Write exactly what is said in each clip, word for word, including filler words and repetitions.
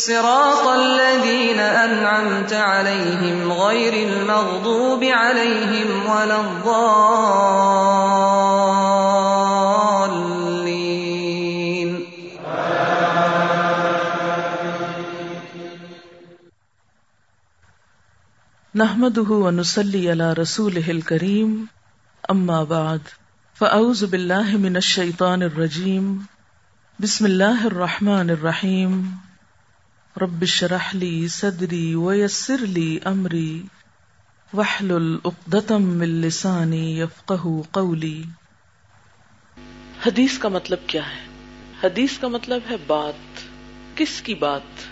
صراط الذين أنعمت عليهم غير المغضوب عليهم ولا الضالين. نحمده ونصلي على رسوله الكريم. أما بعد فأعوذ بالله من الشيطان الرجيم. بسم الله الرحمن الرحيم. رب اشرح لي صدري ويسر لي امري واحلل عقدة من لساني يفقهوا قولي. حدیث کا مطلب کیا ہے؟ حدیث کا مطلب ہے بات. کس کی بات؟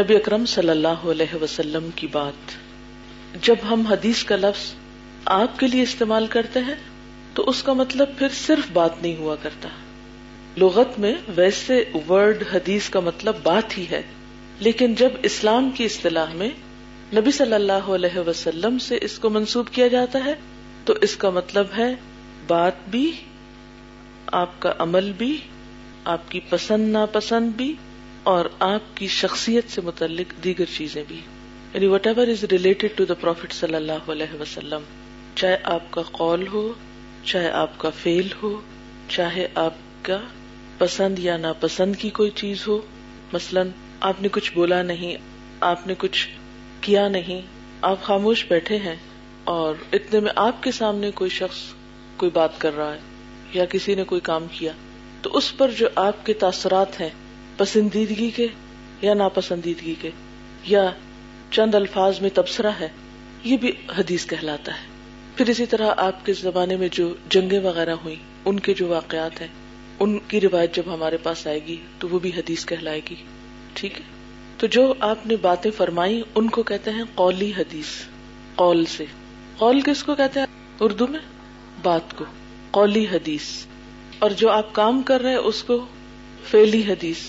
نبی اکرم صلی اللہ علیہ وسلم کی بات. جب ہم حدیث کا لفظ آپ کے لیے استعمال کرتے ہیں تو اس کا مطلب پھر صرف بات نہیں ہوا کرتا. لغت میں ویسے ورڈ حدیث کا مطلب بات ہی ہے، لیکن جب اسلام کی اصطلاح میں نبی صلی اللہ علیہ وسلم سے اس کو منسوب کیا جاتا ہے تو اس کا مطلب ہے بات بھی، آپ کا عمل بھی، آپ کی پسند ناپسند بھی، اور آپ کی شخصیت سے متعلق دیگر چیزیں بھی، یعنی whatever is related to the prophet صلی اللہ علیہ وسلم. چاہے آپ کا قول ہو، چاہے آپ کا فعل ہو، چاہے آپ کا پسند یا ناپسند کی کوئی چیز ہو. مثلاً آپ نے کچھ بولا نہیں، آپ نے کچھ کیا نہیں، آپ خاموش بیٹھے ہیں اور اتنے میں آپ کے سامنے کوئی شخص کوئی بات کر رہا ہے یا کسی نے کوئی کام کیا، تو اس پر جو آپ کے تاثرات ہیں، پسندیدگی کے یا ناپسندیدگی کے، یا چند الفاظ میں تبصرہ ہے، یہ بھی حدیث کہلاتا ہے. پھر اسی طرح آپ کے زمانے میں جو جنگیں وغیرہ ہوئی، ان کے جو واقعات ہیں، ان کی روایت جب ہمارے پاس آئے گی تو وہ بھی حدیث کہلائے گی. ٹھیک ہے، تو جو آپ نے باتیں فرمائی ان کو کہتے ہیں قولی حدیث. قول سے قول کس کو کہتے ہیں اردو میں؟ بات کو قولی حدیث. اور جو آپ کام کر رہے ہیں اس کو فعلی حدیث،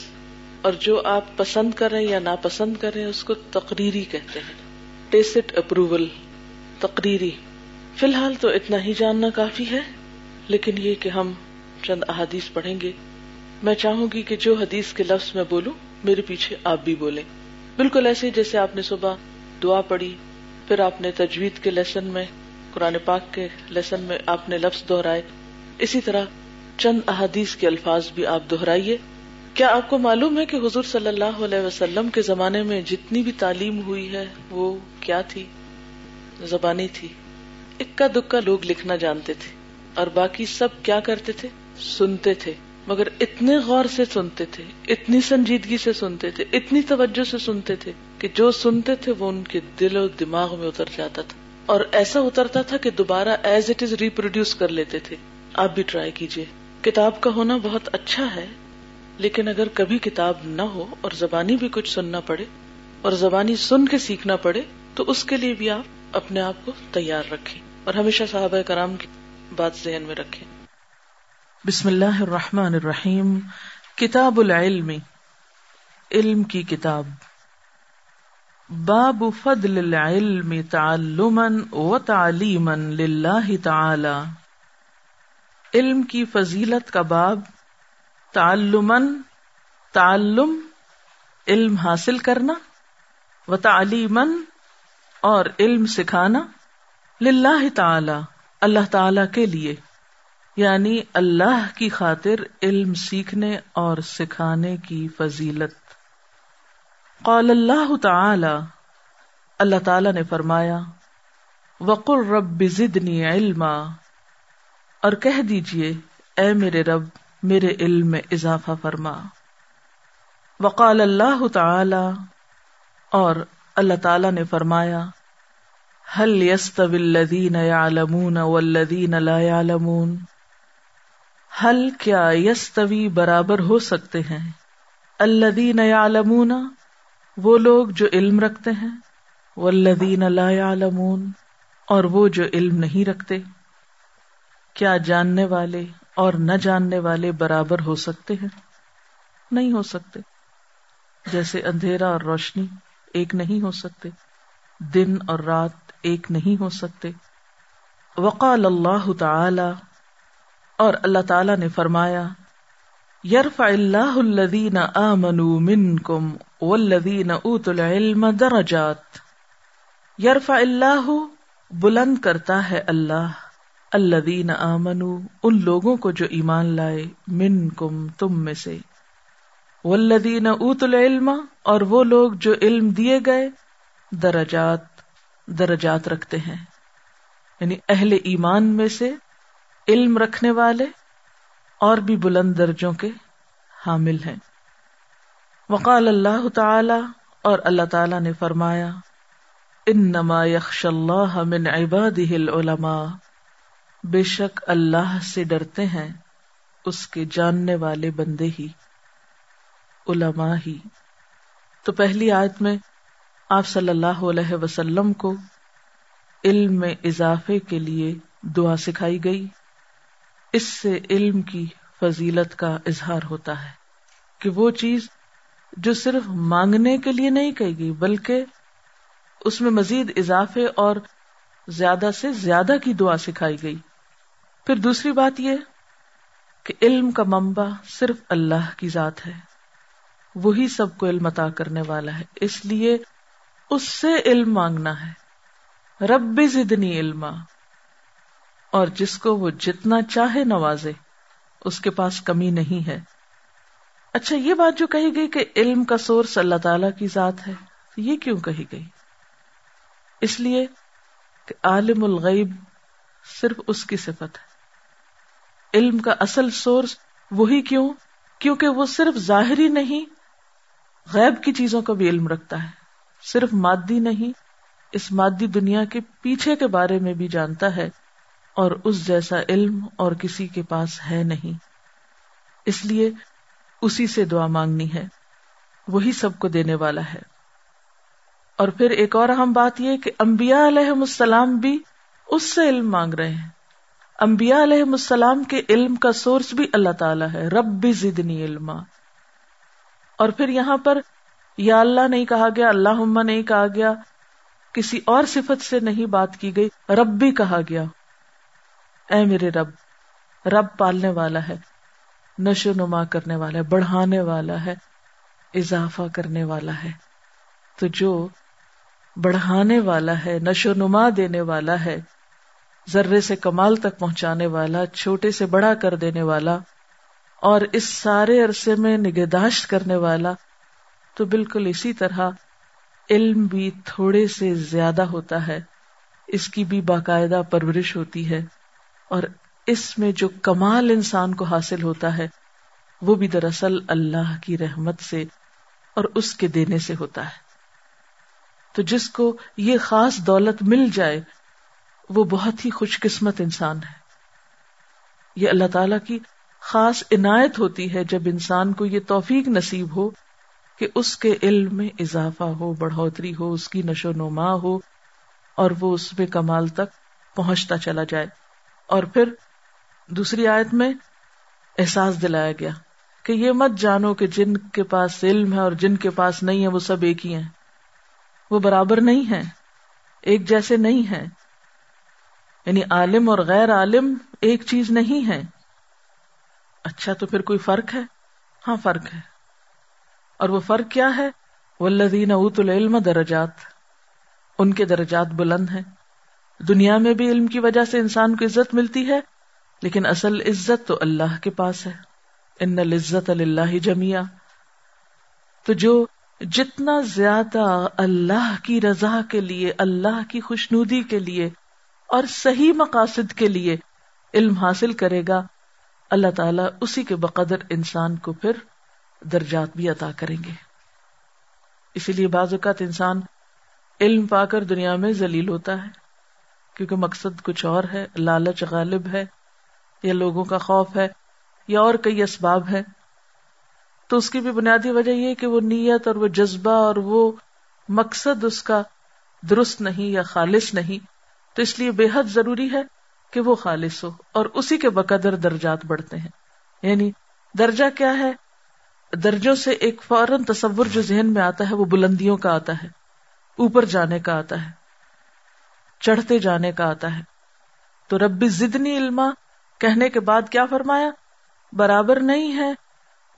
اور جو آپ پسند کر رہے ہیں یا ناپسند کر رہے ہیں اس کو تقریری کہتے ہیں، ٹیسٹ اپروول، تقریری. فی الحال تو اتنا ہی جاننا کافی ہے، لیکن یہ کہ ہم چند احادیث پڑھیں گے. میں چاہوں گی کہ جو حدیث کے لفظ میں بولوں میرے پیچھے آپ بھی بولیں، بالکل ایسے جیسے آپ نے صبح دعا پڑھی، پھر آپ نے تجوید کے لیسن میں، قرآن پاک کے لیسن میں آپ نے لفظ دہرائے. اسی طرح چند احادیث کے الفاظ بھی آپ دہرائیے. کیا آپ کو معلوم ہے کہ حضور صلی اللہ علیہ وسلم کے زمانے میں جتنی بھی تعلیم ہوئی ہے وہ کیا تھی؟ زبانی تھی. اکا دکا لوگ لکھنا جانتے تھے اور باقی سب کیا کرتے تھے؟ سنتے تھے، مگر اتنے غور سے سنتے تھے، اتنی سنجیدگی سے سنتے تھے، اتنی توجہ سے سنتے تھے کہ جو سنتے تھے وہ ان کے دل و دماغ میں اتر جاتا تھا، اور ایسا اترتا تھا کہ دوبارہ ایز اٹ از ریپروڈیوس کر لیتے تھے. آپ بھی ٹرائی کیجئے. کتاب کا ہونا بہت اچھا ہے، لیکن اگر کبھی کتاب نہ ہو اور زبانی بھی کچھ سننا پڑے اور زبانی سن کے سیکھنا پڑے تو اس کے لیے بھی آپ اپنے آپ کو تیار رکھیں اور ہمیشہ صحابہ کرام کی بات ذہن میں رکھیں. بسم اللہ الرحمن الرحیم. کتاب العلم، علم کی کتاب. باب فضل العلم تعلما و تعلیما للہ تعالی. علم کی فضیلت کا باب. تعلما، تعلم، علم حاصل کرنا، و تعلیما، اور علم سکھانا، للہ تعالی، اللہ تعالی کے لیے، یعنی اللہ کی خاطر علم سیکھنے اور سکھانے کی فضیلت. قال اللہ تعالی، اللہ تعالی نے فرمایا، وقل رب زدنی علما، اور کہہ دیجئے اے میرے رب میرے علم میں اضافہ فرما. وقال اللہ تعالی، اور اللہ تعالی نے فرمایا، هل يستوي الذین يعلمون والذین لا يعلمون، حل کیا یستوی برابر ہو سکتے ہیں، الذین یعلمون وہ لوگ جو علم رکھتے ہیں، والذین لا یعلمون، اور وہ جو علم نہیں رکھتے۔ کیا جاننے والے اور نہ جاننے والے برابر ہو سکتے ہیں؟ نہیں ہو سکتے۔ جیسے اندھیرا اور روشنی ایک نہیں ہو سکتے، دن اور رات ایک نہیں ہو سکتے۔ وقال اللہ تعالی، اور اللہ تعالی نے فرمایا، یرفع اللہ الذین آمنوا منکم والذین اوتوا العلم درجات۔ یرفع اللہ، بلند کرتا ہے اللہ، الذین آمنوا، ان لوگوں کو جو ایمان لائے، منکم، تم میں سے، والذین اوتوا العلم، اور وہ لوگ جو علم دیے گئے، درجات، درجات رکھتے ہیں، یعنی اہل ایمان میں سے علم رکھنے والے اور بھی بلند درجوں کے حامل ہیں۔ وقال اللہ تعالی، اور اللہ تعالی نے فرمایا، انما یخشى اللہ من عباده العلماء، بے شک اللہ سے ڈرتے ہیں اس کے جاننے والے بندے ہی، علماء ہی۔ تو پہلی آیت میں آپ صلی اللہ علیہ وسلم کو علم میں اضافے کے لیے دعا سکھائی گئی۔ اس سے علم کی فضیلت کا اظہار ہوتا ہے کہ وہ چیز جو صرف مانگنے کے لیے نہیں کہی گئی، بلکہ اس میں مزید اضافے اور زیادہ سے زیادہ کی دعا سکھائی گئی۔ پھر دوسری بات یہ کہ علم کا منبع صرف اللہ کی ذات ہے، وہی سب کو علم عطا کرنے والا ہے، اس لیے اس سے علم مانگنا ہے، رب زدنی علما، اور جس کو وہ جتنا چاہے نوازے، اس کے پاس کمی نہیں ہے۔ اچھا، یہ بات جو کہی گئی کہ علم کا سورس اللہ تعالی کی ذات ہے، یہ کیوں کہی گئی؟ اس لیے کہ عالم الغیب صرف اس کی صفت ہے، علم کا اصل سورس وہی کیوں کیونکہ وہ صرف ظاہری نہیں، غیب کی چیزوں کا بھی علم رکھتا ہے، صرف مادی نہیں، اس مادی دنیا کے پیچھے کے بارے میں بھی جانتا ہے، اور اس جیسا علم اور کسی کے پاس ہے نہیں، اس لیے اسی سے دعا مانگنی ہے، وہی سب کو دینے والا ہے۔ اور پھر ایک اور اہم بات یہ کہ انبیاء علیہم السلام بھی اس سے علم مانگ رہے ہیں، انبیاء علیہم السلام کے علم کا سورس بھی اللہ تعالیٰ ہے، رب زدنی علما۔ اور پھر یہاں پر یا اللہ نہیں کہا گیا، اللہم نہیں کہا گیا، کسی اور صفت سے نہیں بات کی گئی، رب بھی کہا گیا، اے میرے رب۔ رب پالنے والا ہے، نشو نما کرنے والا ہے، بڑھانے والا ہے، اضافہ کرنے والا ہے۔ تو جو بڑھانے والا ہے، نشو نما دینے والا ہے، ذرے سے کمال تک پہنچانے والا، چھوٹے سے بڑا کر دینے والا، اور اس سارے عرصے میں نگہداشت کرنے والا، تو بالکل اسی طرح علم بھی تھوڑے سے زیادہ ہوتا ہے، اس کی بھی باقاعدہ پرورش ہوتی ہے، اور اس میں جو کمال انسان کو حاصل ہوتا ہے وہ بھی دراصل اللہ کی رحمت سے اور اس کے دینے سے ہوتا ہے۔ تو جس کو یہ خاص دولت مل جائے وہ بہت ہی خوش قسمت انسان ہے، یہ اللہ تعالیٰ کی خاص عنایت ہوتی ہے جب انسان کو یہ توفیق نصیب ہو کہ اس کے علم میں اضافہ ہو، بڑھوتری ہو، اس کی نشو نما ہو، اور وہ اس میں کمال تک پہنچتا چلا جائے۔ اور پھر دوسری آیت میں احساس دلایا گیا کہ یہ مت جانو کہ جن کے پاس علم ہے اور جن کے پاس نہیں ہے وہ سب ایک ہی ہیں، وہ برابر نہیں ہیں، ایک جیسے نہیں ہیں، یعنی عالم اور غیر عالم ایک چیز نہیں ہے۔ اچھا، تو پھر کوئی فرق ہے؟ ہاں فرق ہے، اور وہ فرق کیا ہے؟ والذین اوتوا العلم درجات، ان کے درجات بلند ہیں۔ دنیا میں بھی علم کی وجہ سے انسان کو عزت ملتی ہے، لیکن اصل عزت تو اللہ کے پاس ہے، ان العزت للہ جمیعا۔ تو جو جتنا زیادہ اللہ کی رضا کے لیے، اللہ کی خوشنودی کے لیے اور صحیح مقاصد کے لیے علم حاصل کرے گا، اللہ تعالیٰ اسی کے بقدر انسان کو پھر درجات بھی عطا کریں گے۔ اسی لیے بعض اوقات انسان علم پا کر دنیا میں ذلیل ہوتا ہے، کیونکہ مقصد کچھ اور ہے، لالچ غالب ہے، یا لوگوں کا خوف ہے، یا اور کئی اسباب ہیں۔ تو اس کی بھی بنیادی وجہ یہ کہ وہ نیت اور وہ جذبہ اور وہ مقصد اس کا درست نہیں یا خالص نہیں، تو اس لیے بے حد ضروری ہے کہ وہ خالص ہو، اور اسی کے بقدر درجات بڑھتے ہیں. یعنی درجہ کیا ہے؟ درجوں سے ایک فوراً تصور جو ذہن میں آتا ہے وہ بلندیوں کا آتا ہے، اوپر جانے کا آتا ہے، چڑھتے جانے کا آتا ہے. تو رب زدنی علما کہنے کے بعد کیا فرمایا؟ برابر نہیں ہے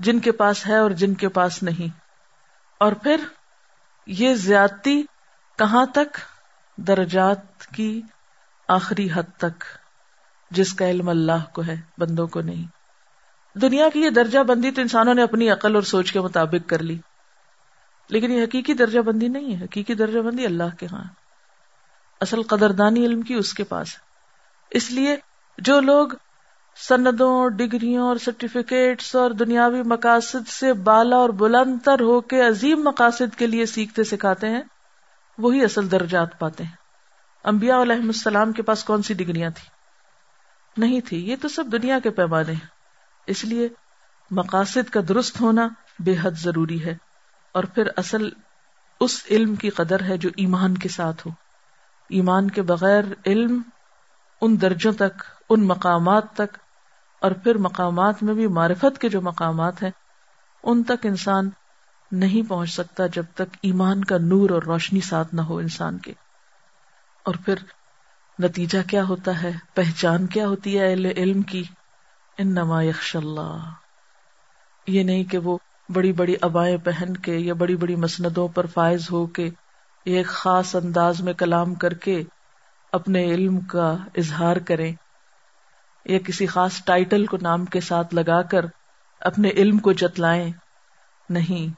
جن کے پاس ہے اور جن کے پاس نہیں. اور پھر یہ زیادتی کہاں تک؟ درجات کی آخری حد تک، جس کا علم اللہ کو ہے، بندوں کو نہیں. دنیا کی یہ درجہ بندی تو انسانوں نے اپنی عقل اور سوچ کے مطابق کر لی، لیکن یہ حقیقی درجہ بندی نہیں ہے. حقیقی درجہ بندی اللہ کے ہاں، اصل قدردانی علم کی اس کے پاس ہے. اس لیے جو لوگ سندوں، ڈگریوں اور سرٹیفکیٹس اور دنیاوی مقاصد سے بالا اور بلند تر ہو کے عظیم مقاصد کے لیے سیکھتے سکھاتے ہیں، وہی اصل درجات پاتے ہیں. انبیاء علیہ السلام کے پاس کون سی ڈگریاں تھیں؟ نہیں تھی. یہ تو سب دنیا کے پیمانے ہیں. اس لیے مقاصد کا درست ہونا بے حد ضروری ہے. اور پھر اصل اس علم کی قدر ہے جو ایمان کے ساتھ ہو. ایمان کے بغیر علم ان درجوں تک، ان مقامات تک، اور پھر مقامات میں بھی معرفت کے جو مقامات ہیں ان تک انسان نہیں پہنچ سکتا جب تک ایمان کا نور اور روشنی ساتھ نہ ہو انسان کے. اور پھر نتیجہ کیا ہوتا ہے؟ پہچان کیا ہوتی ہے علم کی؟ انما یخشی اللہ. یہ نہیں کہ وہ بڑی بڑی عبائیں پہن کے یا بڑی بڑی مسندوں پر فائز ہو کے ایک خاص انداز میں کلام کر کے اپنے علم کا اظہار کریں، یا کسی خاص ٹائٹل کو نام کے ساتھ لگا کر اپنے علم کو جتلائیں. نہیں،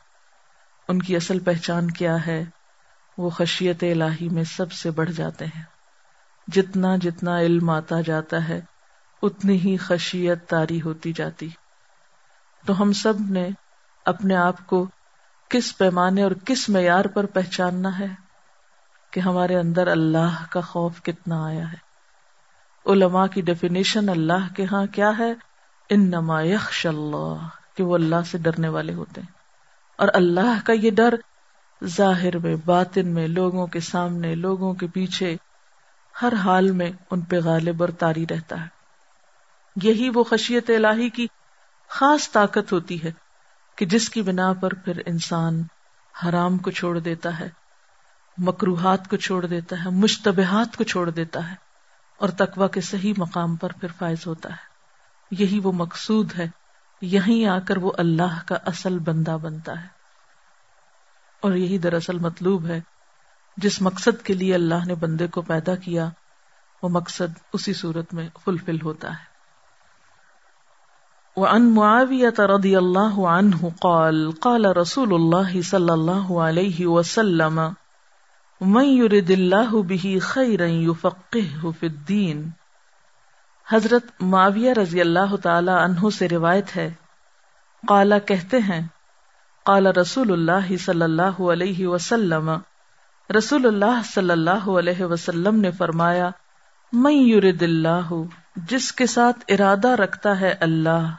ان کی اصل پہچان کیا ہے؟ وہ خشیت الہی میں سب سے بڑھ جاتے ہیں. جتنا جتنا علم آتا جاتا ہے اتنی ہی خشیت طاری ہوتی جاتی. تو ہم سب نے اپنے آپ کو کس پیمانے اور کس معیار پر پہچاننا ہے کہ ہمارے اندر اللہ کا خوف کتنا آیا ہے. علماء کی ڈیفینیشن اللہ کے ہاں کیا ہے؟ انما یخشی اللہ، کہ وہ اللہ سے ڈرنے والے ہوتے ہیں. اور اللہ کا یہ ڈر ظاہر میں، باطن میں، لوگوں کے سامنے، لوگوں کے پیچھے، ہر حال میں ان پہ غالب اور طاری رہتا ہے. یہی وہ خشیت الہی کی خاص طاقت ہوتی ہے کہ جس کی بنا پر پھر انسان حرام کو چھوڑ دیتا ہے، مکروہات کو چھوڑ دیتا ہے، مشتبہات کو چھوڑ دیتا ہے، اور تقوی کے صحیح مقام پر پھر فائز ہوتا ہے. یہی وہ مقصود ہے. یہیں آ کر وہ اللہ کا اصل بندہ بنتا ہے، اور یہی دراصل مطلوب ہے. جس مقصد کے لیے اللہ نے بندے کو پیدا کیا وہ مقصد اسی صورت میں فلفل ہوتا ہے. وعن معاویہ رضی اللہ عنہ قال قال رسول اللہ صلی اللہ علیہ وسلم من يرد اللہ به خیرا یفقہہ فی الدین. حضرت معاویہ رضی اللہ تعالی عنہ سے روایت ہے، قالا کہتے ہیں، قال رسول اللہ صلی اللہ علیہ وسلم، رسول اللہ صلی اللہ علیہ وسلم نے فرمایا، من يرد اللہ، جس کے ساتھ ارادہ رکھتا ہے اللہ،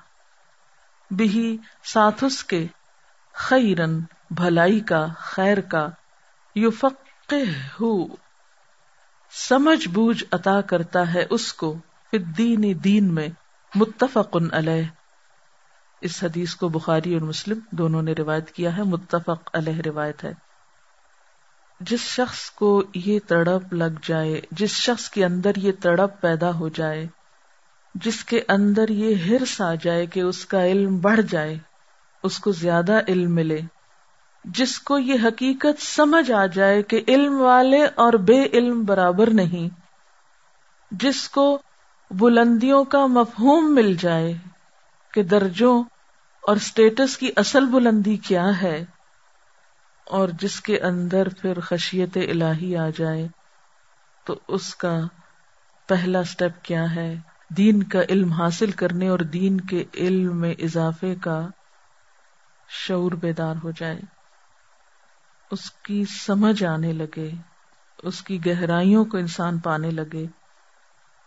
بہی ساتھ اس کے، خیرا بھلائی کا، خیر کا، یفق سمجھ بوجھ عطا کرتا ہے اس کو، فی الدین، دین میں. متفق علیہ. اس حدیث کو بخاری اور مسلم دونوں نے روایت کیا ہے. متفق علیہ روایت ہے. جس شخص کو یہ تڑپ لگ جائے، جس شخص کے اندر یہ تڑپ پیدا ہو جائے، جس کے اندر یہ ہرس آ جائے کہ اس کا علم بڑھ جائے، اس کو زیادہ علم ملے، جس کو یہ حقیقت سمجھ آ جائے کہ علم والے اور بے علم برابر نہیں، جس کو بلندیوں کا مفہوم مل جائے کہ درجوں اور سٹیٹس کی اصل بلندی کیا ہے، اور جس کے اندر پھر خشیت الہی آ جائے، تو اس کا پہلا سٹیپ کیا ہے؟ دین کا علم حاصل کرنے اور دین کے علم میں اضافے کا شعور بیدار ہو جائے، اس کی سمجھ آنے لگے، اس کی گہرائیوں کو انسان پانے لگے.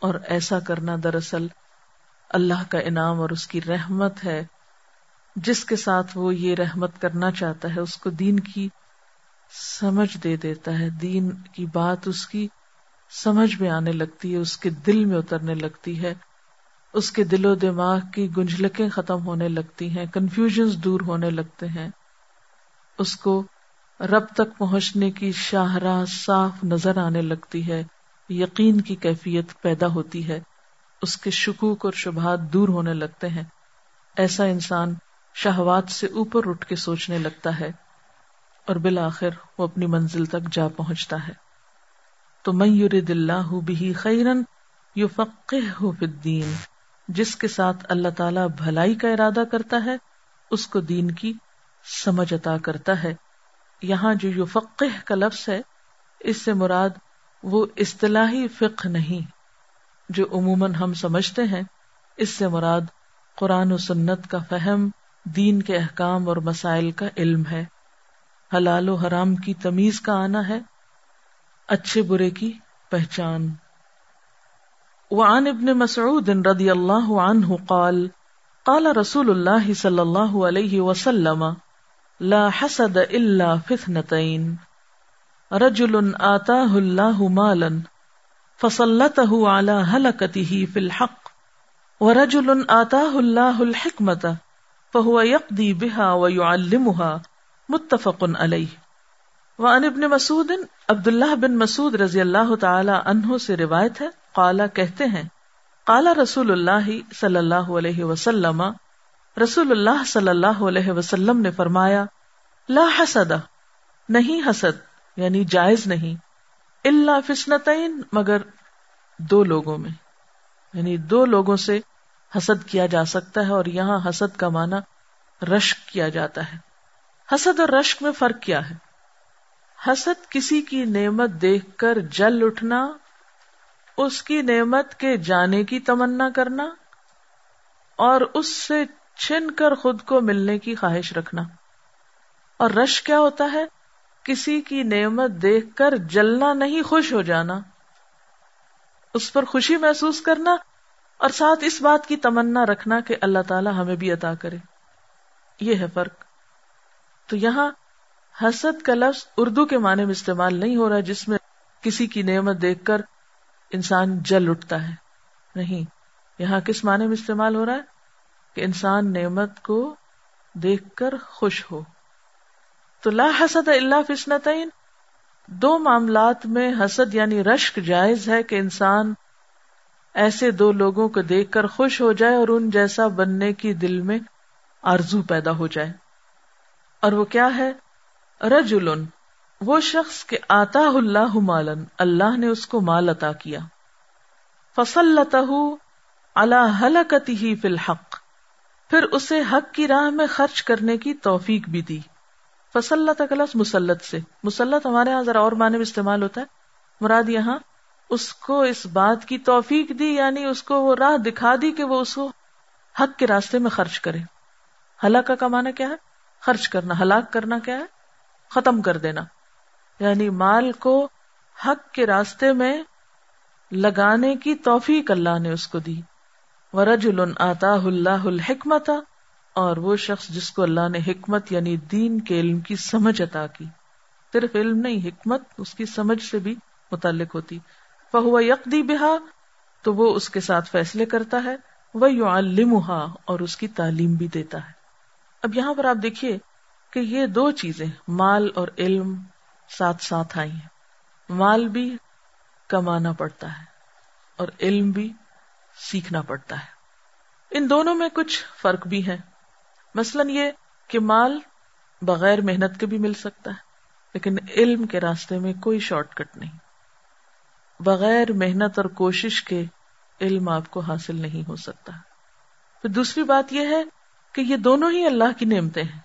اور ایسا کرنا دراصل اللہ کا انعام اور اس کی رحمت ہے جس کے ساتھ وہ یہ رحمت کرنا چاہتا ہے اس کو دین کی سمجھ دے دیتا ہے، دین کی بات اس کی سمجھ میں آنے لگتی ہے، اس کے دل میں اترنے لگتی ہے، اس کے دل و دماغ کی گنجلکیں ختم ہونے لگتی ہیں، کنفیوژنز دور ہونے لگتے ہیں، اس کو رب تک پہنچنے کی شاہراہ صاف نظر آنے لگتی ہے، یقین کی کیفیت پیدا ہوتی ہے، اس کے شکوک اور شبہات دور ہونے لگتے ہیں۔ ایسا انسان شہوات سے اوپر اٹھ کے سوچنے لگتا ہے اور بالآخر وہ اپنی منزل تک جا پہنچتا ہے۔ تو من یرد اللہ بہ خیرا یفقہہ فی الدین، جس کے ساتھ اللہ تعالیٰ بھلائی کا ارادہ کرتا ہے اس کو دین کی سمجھ عطا کرتا ہے۔ یہاں جو یفقہ کا لفظ ہے اس سے مراد وہ اصطلاحی فقہ نہیں جو عموماً ہم سمجھتے ہیں، اس سے مراد قرآن و سنت کا فہم، دین کے احکام اور مسائل کا علم ہے، حلال و حرام کی تمیز کا آنا ہے، اچھے برے کی پہچان۔ وعن ابن مسعود رضی اللہ عنہ قال قال رسول اللہ صلی اللہ علیہ وسلم لا حسد الا فی اثنتین رجل آتاہ اللہ مالا فسلطه على هلكته في الحق ورجل آتاه الله الحكمة فهو يقضي بها ويعلمها متفق عليه۔ وعن ابن مسعود، عبداللہ بن مسعود رضی اللہ تعالی عنہ سے روایت ہے، قالا کہتے ہیں، قالا رسول اللہ صلی اللہ علیہ وسلم، رسول اللہ صلی اللہ علیہ وسلم نے فرمایا لا حسد، نہیں حسد یعنی جائز نہیں، الا فسنتین مگر دو لوگوں میں، یعنی دو لوگوں سے حسد کیا جا سکتا ہے، اور یہاں حسد کا معنی رشک کیا جاتا ہے۔ حسد اور رشک میں فرق کیا ہے؟ حسد کسی کی نعمت دیکھ کر جل اٹھنا، اس کی نعمت کے جانے کی تمنا کرنا، اور اس سے چھن کر خود کو ملنے کی خواہش رکھنا۔ اور رشک کیا ہوتا ہے؟ کسی کی نعمت دیکھ کر جلنا نہیں، خوش ہو جانا، اس پر خوشی محسوس کرنا، اور ساتھ اس بات کی تمنا رکھنا کہ اللہ تعالی ہمیں بھی عطا کرے، یہ ہے فرق۔ تو یہاں حسد کا لفظ اردو کے معنی میں استعمال نہیں ہو رہا جس میں کسی کی نعمت دیکھ کر انسان جل اٹھتا ہے، نہیں، یہاں کس معنی میں استعمال ہو رہا ہے کہ انسان نعمت کو دیکھ کر خوش ہو۔ تو لا حسد الا فی اثنتین، دو معاملات میں حسد یعنی رشک جائز ہے کہ انسان ایسے دو لوگوں کو دیکھ کر خوش ہو جائے اور ان جیسا بننے کی دل میں آرزو پیدا ہو جائے۔ اور وہ کیا ہے؟ رجل، وہ شخص کہ آتاہ اللہ مالا، اللہ نے اس کو مال عطا کیا، فسلطہ علی ہلکتہ فی الحق، پھر اسے حق کی راہ میں خرچ کرنے کی توفیق بھی دی۔ فسلط کا لفظ مسلط سے، مسلط ہمارے ہاں ذرا اور معنی میں استعمال ہوتا ہے، مراد یہاں اس کو اس بات کی توفیق دی، یعنی اس کو وہ راہ دکھا دی کہ وہ اس کو حق کے راستے میں خرچ کرے۔ ہلاکہ کا معنی کیا ہے؟ خرچ کرنا، ہلاک کرنا کیا ہے؟ ختم کر دینا، یعنی مال کو حق کے راستے میں لگانے کی توفیق اللہ نے اس کو دی۔ ورجل آتاہ اللہ الحکمت، اور وہ شخص جس کو اللہ نے حکمت یعنی دین کے علم کی سمجھ عطا کی، صرف علم نہیں، حکمت اس کی سمجھ سے بھی متعلق ہوتی، فہو یقضی بہا، تو وہ اس کے ساتھ فیصلے کرتا ہے، ویعلمہا، اور اس کی تعلیم بھی دیتا ہے۔ اب یہاں پر آپ دیکھیے کہ یہ دو چیزیں مال اور علم ساتھ ساتھ آئی ہیں، مال بھی کمانا پڑتا ہے اور علم بھی سیکھنا پڑتا ہے۔ ان دونوں میں کچھ فرق بھی ہیں، مثلاً یہ کہ مال بغیر محنت کے بھی مل سکتا ہے، لیکن علم کے راستے میں کوئی شارٹ کٹ نہیں، بغیر محنت اور کوشش کے علم آپ کو حاصل نہیں ہو سکتا۔ پھر دوسری بات یہ ہے کہ یہ دونوں ہی اللہ کی نعمتیں ہیں،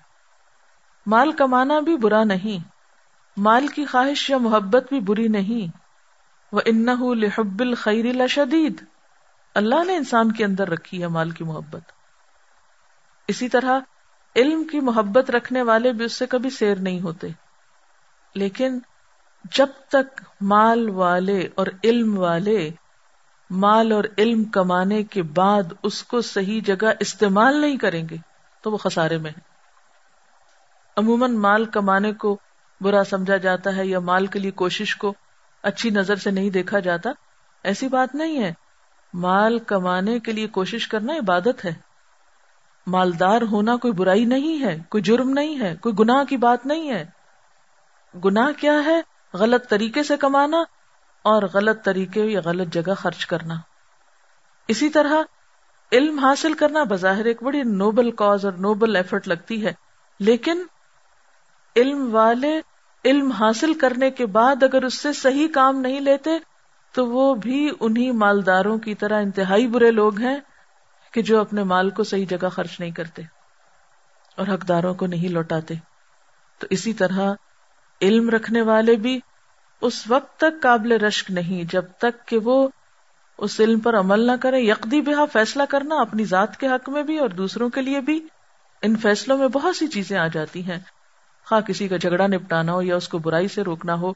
مال کمانا بھی برا نہیں، مال کی خواہش یا محبت بھی بری نہیں، وَإِنَّهُ لِحُبِّ الْخَيْرِ لَشَدِيدٌ، اللہ نے انسان کے اندر رکھی ہے مال کی محبت۔ اسی طرح علم کی محبت رکھنے والے بھی اس سے کبھی سیر نہیں ہوتے، لیکن جب تک مال والے اور علم والے مال اور علم کمانے کے بعد اس کو صحیح جگہ استعمال نہیں کریں گے، تو وہ خسارے میں ہے. عموماً مال کمانے کو برا سمجھا جاتا ہے یا مال کے لیے کوشش کو اچھی نظر سے نہیں دیکھا جاتا. ایسی بات نہیں ہے، مال کمانے کے لیے کوشش کرنا عبادت ہے. مالدار ہونا کوئی برائی نہیں ہے، کوئی جرم نہیں ہے، کوئی گناہ کی بات نہیں ہے. گناہ کیا ہے؟ غلط طریقے سے کمانا اور غلط طریقے یا غلط جگہ خرچ کرنا. اسی طرح علم حاصل کرنا بظاہر ایک بڑی نوبل کاز اور نوبل ایفرٹ لگتی ہے، لیکن علم والے علم حاصل کرنے کے بعد اگر اس سے صحیح کام نہیں لیتے تو وہ بھی انہی مالداروں کی طرح انتہائی برے لوگ ہیں کہ جو اپنے مال کو صحیح جگہ خرچ نہیں کرتے اور حقداروں کو نہیں لوٹاتے. تو اسی طرح علم رکھنے والے بھی اس وقت تک قابل رشک نہیں جب تک کہ وہ اس علم پر عمل نہ کریں. یقضی بہا، فیصلہ کرنا اپنی ذات کے حق میں بھی اور دوسروں کے لیے بھی. ان فیصلوں میں بہت سی چیزیں آ جاتی ہیں، خواہ کسی کا جھگڑا نپٹانا ہو یا اس کو برائی سے روکنا ہو،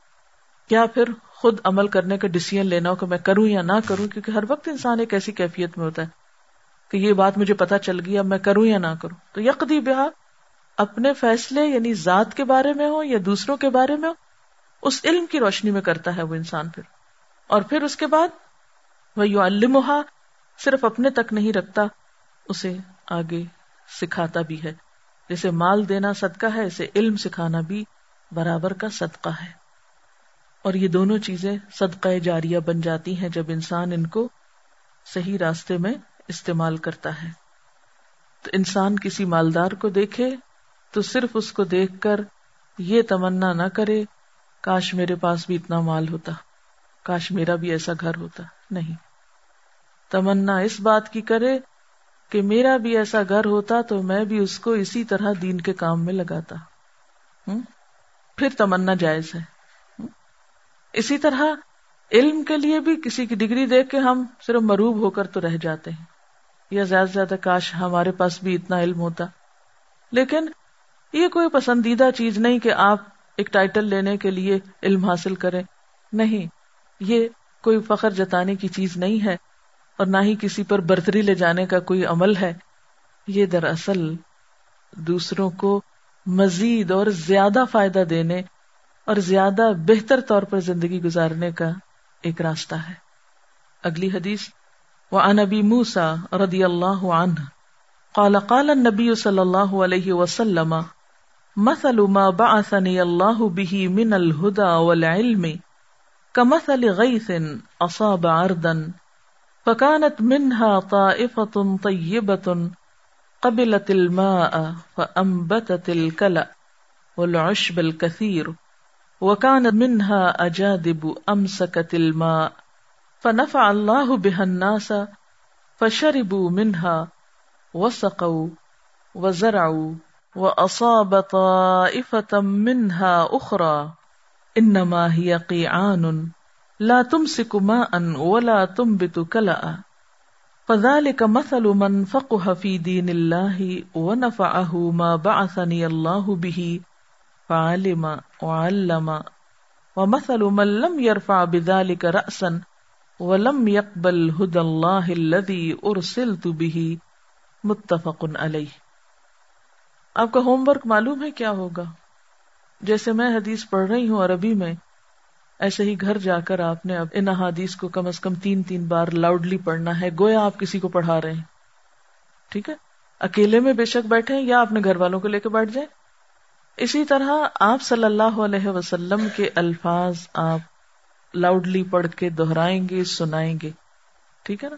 یا پھر خود عمل کرنے کا ڈیسیژن لینا ہو کہ میں کروں یا نہ کروں، کیونکہ ہر وقت انسان ایک ایسی کیفیت میں ہوتا ہے کہ یہ بات مجھے پتا چل گئی، اب میں کروں یا نہ کروں. تو یقضی بہا اپنے فیصلے یعنی ذات کے بارے میں ہو یا دوسروں کے بارے میں ہو، اس علم کی روشنی میں کرتا ہے وہ انسان. پھر اور پھر اس کے بعد وہ یعلمها، صرف اپنے تک نہیں رکھتا، اسے آگے سکھاتا بھی ہے. جیسے مال دینا صدقہ ہے، اسے علم سکھانا بھی برابر کا صدقہ ہے، اور یہ دونوں چیزیں صدقہ جاریہ بن جاتی ہیں جب انسان ان کو صحیح راستے میں استعمال کرتا ہے. تو انسان کسی مالدار کو دیکھے تو صرف اس کو دیکھ کر یہ تمنا نہ کرے کاش میرے پاس بھی اتنا مال ہوتا، کاش میرا بھی ایسا گھر ہوتا. نہیں، تمنا اس بات کی کرے کہ میرا بھی ایسا گھر ہوتا تو میں بھی اس کو اسی طرح دین کے کام میں لگاتا. پھر تمنا جائز ہے. اسی طرح علم کے لیے بھی کسی کی ڈگری دیکھ کے ہم صرف مروب ہو کر تو رہ جاتے ہیں، یا زیادہ سے زیادہ کاش ہمارے پاس بھی اتنا علم ہوتا. لیکن یہ کوئی پسندیدہ چیز نہیں کہ آپ ایک ٹائٹل لینے کے لیے علم حاصل کریں. نہیں، یہ کوئی فخر جتانے کی چیز نہیں ہے اور نہ ہی کسی پر برتری لے جانے کا کوئی عمل ہے. یہ دراصل دوسروں کو مزید اور زیادہ فائدہ دینے اور زیادہ بہتر طور پر زندگی گزارنے کا ایک راستہ ہے. اگلی حدیث، وعن ابی موسیٰ رضی اللہ عنہ قال قال النبی صلی اللہ علیہ وسلم مثل ما بعثنی اللہ به من الہدی والعلم كمثل غيث أصاب عردا فكانت منها طائفة طيبة قبلت الماء فأنبتت الكلأ والعشب الكثير وكانت منها أجادب أمسكت الماء فنفع الله بها الناس فشربوا منها وسقوا وزرعوا وأصاب طائفة منها أخرى انما هي قيعان لا تمسك ماء ولا تنبت كلأ فذلك مثل من فقه في دين الله ونفعه ما بعثني الله به فعلم وعلم ومثل من لم يرفع بذلك رأسا ولم يقبل هدى الله الذي ارسلت به متفق عليه. آپ کا ہوم ورک معلوم ہے کیا ہوگا؟ جیسے میں حدیث پڑھ رہی ہوں عربی میں، ایسے ہی گھر جا کر آپ نے اب ان احادیث کو کم از کم تین تین بار لاؤڈلی پڑھنا ہے، گویا آپ کسی کو پڑھا رہے ہیں. ٹھیک ہے، اکیلے میں بے شک بیٹھے یا اپنے گھر والوں کو لے کے بیٹھ جائیں. اسی طرح آپ صلی اللہ علیہ وسلم کے الفاظ آپ لاؤڈلی پڑھ کے دہرائیں گے، سنائیں گے. ٹھیک ہے نا.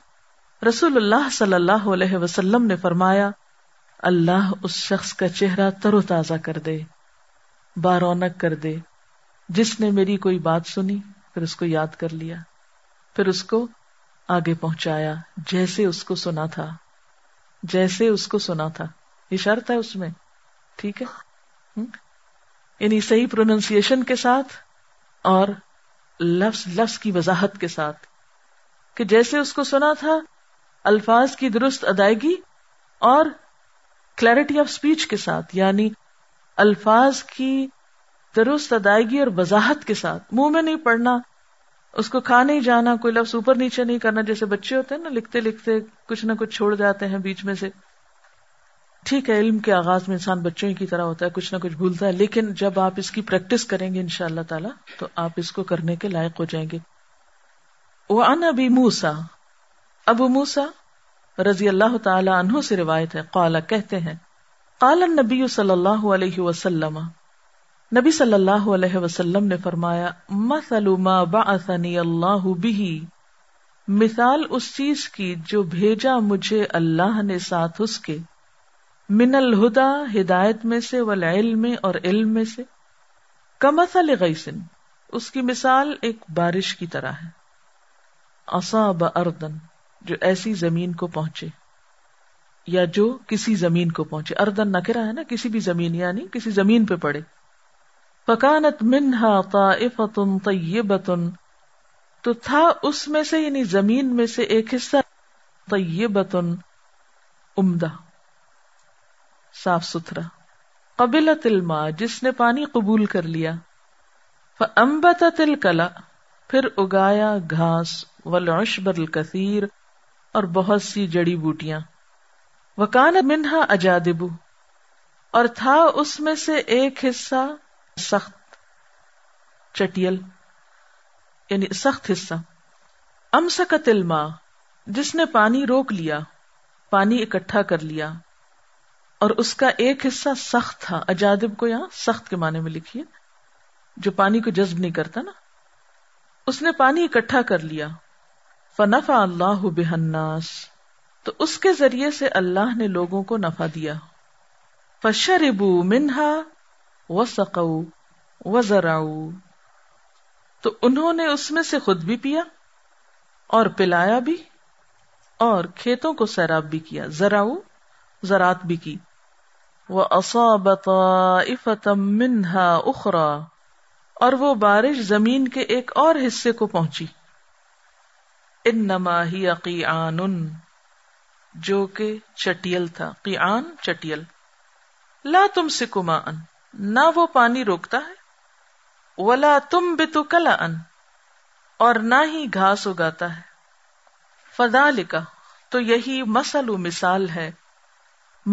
رسول اللہ صلی اللہ علیہ وسلم نے فرمایا، اللہ اس شخص کا چہرہ تر و تازہ کر دے، بارونق کر دے، جس نے میری کوئی بات سنی پھر اس کو یاد کر لیا، پھر اس کو آگے پہنچایا جیسے اس کو سنا تھا، جیسے اس کو سنا تھا. یہ شرط ہے اس میں. ٹھیک ہے، یعنی صحیح پروننسیشن کے ساتھ اور لفظ لفظ کی وضاحت کے ساتھ، کہ جیسے اس کو سنا تھا، الفاظ کی درست ادائیگی اور کلیئرٹی آف اسپیچ کے ساتھ، یعنی الفاظ کی درست ادائیگی اور وضاحت کے ساتھ. منہ میں نہیں پڑھنا، اس کو کھا نہیں جانا، کوئی لفظ اوپر نیچے نہیں کرنا. جیسے بچے ہوتے ہیں نا، لکھتے لکھتے کچھ نہ کچھ چھوڑ جاتے ہیں بیچ میں سے، ٹھیک ہے, علم کے آغاز میں انسان بچوں کی طرح ہوتا ہے, کچھ نہ کچھ بھولتا ہے, لیکن جب آپ اس کی پریکٹس کریں گے انشاءاللہ تعالی تو آپ اس کو کرنے کے لائق ہو جائیں گے. وعن ابی موسیٰ, ابو موسیٰ رضی اللہ تعالی عنہ سے روایت ہے, قال کہتے ہیں, قال النبی صلی اللہ علیہ وسلم, نبی صلی اللہ علیہ وسلم نے فرمایا, مثل ما بعثنی اللہ بہ, مثال اس چیز کی جو بھیجا مجھے اللہ نے ساتھ اس کے, من الہدا ہدایت میں سے, والعلم اور علم میں سے, کمثل غیث اس کی مثال ایک بارش کی طرح ہے, اصاب اردن جو ایسی زمین کو پہنچے یا جو کسی زمین کو پہنچے, اردن نکرہ ہے نا, کسی بھی زمین یعنی کسی زمین پہ پڑے, فکانت منہا طائفۃ طیبۃ تو تھا اس میں سے یعنی زمین میں سے ایک حصہ, طیبۃ عمدہ صاف ستھرا, قبلت الماء جس نے پانی قبول کر لیا, فانبتت الکلا پھر اگایا گھاس, والعشبر الکثیر اور بہت سی جڑی بوٹیاں, وکانت منہا اجادب اور تھا اس میں سے ایک حصہ سخت چٹیل یعنی سخت حصہ, امسکت الماء جس نے پانی روک لیا, پانی اکٹھا کر لیا اور اس کا ایک حصہ سخت تھا. اجادب کو یہاں سخت کے معنی میں لکھیے, جو پانی کو جذب نہیں کرتا نا, اس نے پانی اکٹھا کر لیا, فنفع اللہ بہ الناس تو اس کے ذریعے سے اللہ نے لوگوں کو نفع دیا, فشربوا منہا وسقوا وزرعوا تو انہوں نے اس میں سے خود بھی پیا اور پلایا بھی اور کھیتوں کو سیراب بھی کیا, زرعوا زراعت بھی کی, وَأَصَابَ طَائِفَةً مِّنْهَا أُخْرَى اور وہ بارش زمین کے ایک اور حصے کو پہنچی, اِنَّمَا هِيَ قِعَانٌ جو کہ چٹیل تھا, قیعان چٹیل, لَا تُمْسِكُ مَاءً نہ وہ پانی روکتا ہے, وَلَا تُنْبِتُ كَلَأً اور نہ ہی گھاس اگاتا ہے, فَذَلِكَ تو یہی مثل و مثال ہے,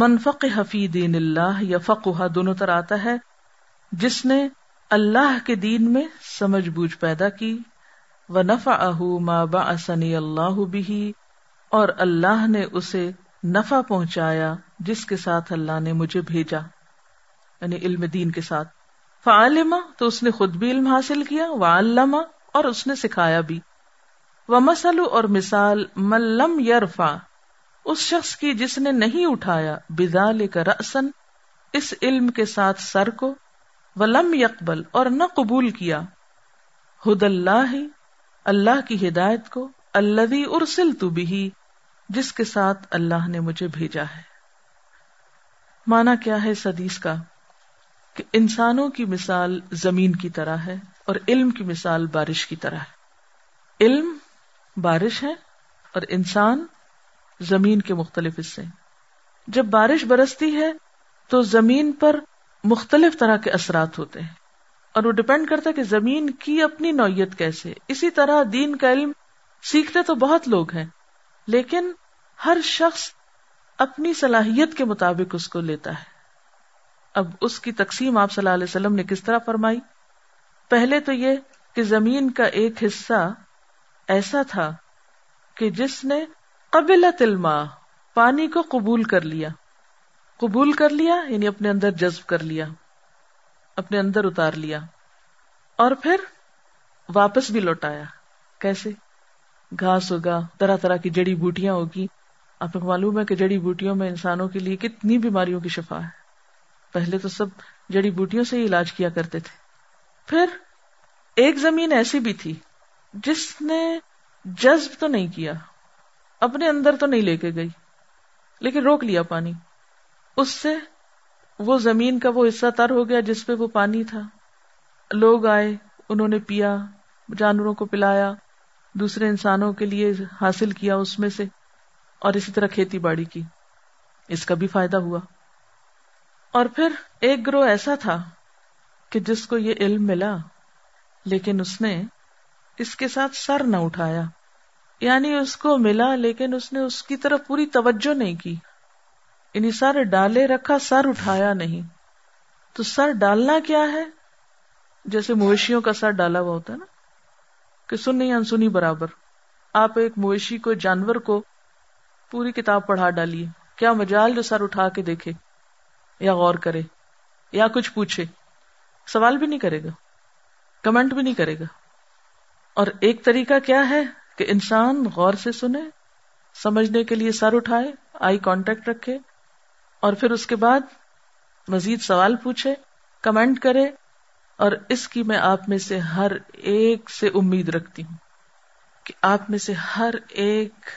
من فقہ فی دین اللہ یا فقہ دونوں طرح آتا ہے, جس نے اللہ کے دین میں سمجھ بوجھ پیدا کی, وَنَفَعَهُ مَا بَعَثَنِيَ اللَّهُ بِهِ اور اللہ نے اسے نفع پہنچایا جس کے ساتھ اللہ نے مجھے بھیجا یعنی علم دین کے ساتھ, فَعَلِمَ تو اس نے خود بھی علم حاصل کیا, وَعَلَّمَ اور اس نے سکھایا بھی, وَمَثَلُ اور مثال, مَنْ لَمْ يَرْفَعْ اس شخص کی جس نے نہیں اٹھایا, بذالک رأساً اس علم کے ساتھ سر کو, ولم یقبل اور نہ قبول کیا, ہدی اللہ اللہ کی ہدایت کو, الذی ارسلت بہ جس کے ساتھ اللہ نے مجھے بھیجا ہے. معنی کیا ہے اس حدیث کا کہ انسانوں کی مثال زمین کی طرح ہے اور علم کی مثال بارش کی طرح ہے. علم بارش ہے اور انسان زمین کے مختلف حصے. جب بارش برستی ہے تو زمین پر مختلف طرح کے اثرات ہوتے ہیں اور وہ ڈیپینڈ کرتا ہے کہ زمین کی اپنی نوعیت کیسے. اسی طرح دین کا علم سیکھتے تو بہت لوگ ہیں لیکن ہر شخص اپنی صلاحیت کے مطابق اس کو لیتا ہے. اب اس کی تقسیم آپ صلی اللہ علیہ وسلم نے کس طرح فرمائی؟ پہلے تو یہ کہ زمین کا ایک حصہ ایسا تھا کہ جس نے قبلت الماء پانی کو قبول کر لیا, قبول کر لیا یعنی اپنے اندر جذب کر لیا, اپنے اندر اتار لیا اور پھر واپس بھی لوٹایا. کیسے؟ گھاس ہوگا, طرح طرح کی جڑی بوٹیاں ہوگی. آپ کو معلوم ہے کہ جڑی بوٹیوں میں انسانوں کے لیے کتنی بیماریوں کی شفا ہے. پہلے تو سب جڑی بوٹیوں سے ہی علاج کیا کرتے تھے. پھر ایک زمین ایسی بھی تھی جس نے جذب تو نہیں کیا, اپنے اندر تو نہیں لے کے گئی, لیکن روک لیا پانی. اس سے وہ زمین کا وہ حصہ تر ہو گیا جس پہ وہ پانی تھا. لوگ آئے, انہوں نے پیا, جانوروں کو پلایا, دوسرے انسانوں کے لیے حاصل کیا اس میں سے, اور اسی طرح کھیتی باڑی کی, اس کا بھی فائدہ ہوا. اور پھر ایک گروہ ایسا تھا کہ جس کو یہ علم ملا لیکن اس نے اس کے ساتھ سر نہ اٹھایا, یعنی اس کو ملا لیکن اس نے اس کی طرف پوری توجہ نہیں کی. یعنی سر ڈالے رکھا، سر اٹھایا نہیں. تو سر ڈالنا کیا ہے؟ جیسے مویشیوں کا سر ڈالا ہوا ہوتا ہے نا، کہ سنی انسنی برابر. آپ ایک مویشی کو، جانور کو پوری کتاب پڑھا ڈالیے، کیا مجال جو سر اٹھا کے دیکھے یا غور کرے یا کچھ پوچھے، سوال بھی نہیں کرے گا، کمنٹ بھی نہیں کرے گا. اور ایک طریقہ کیا ہے کہ انسان غور سے سنے، سمجھنے کے لیے سر اٹھائے، آئی کانٹیکٹ رکھے، اور پھر اس کے بعد مزید سوال پوچھے، کمنٹ کرے. اور اس کی میں آپ میں سے ہر ایک سے امید رکھتی ہوں کہ آپ میں سے ہر ایک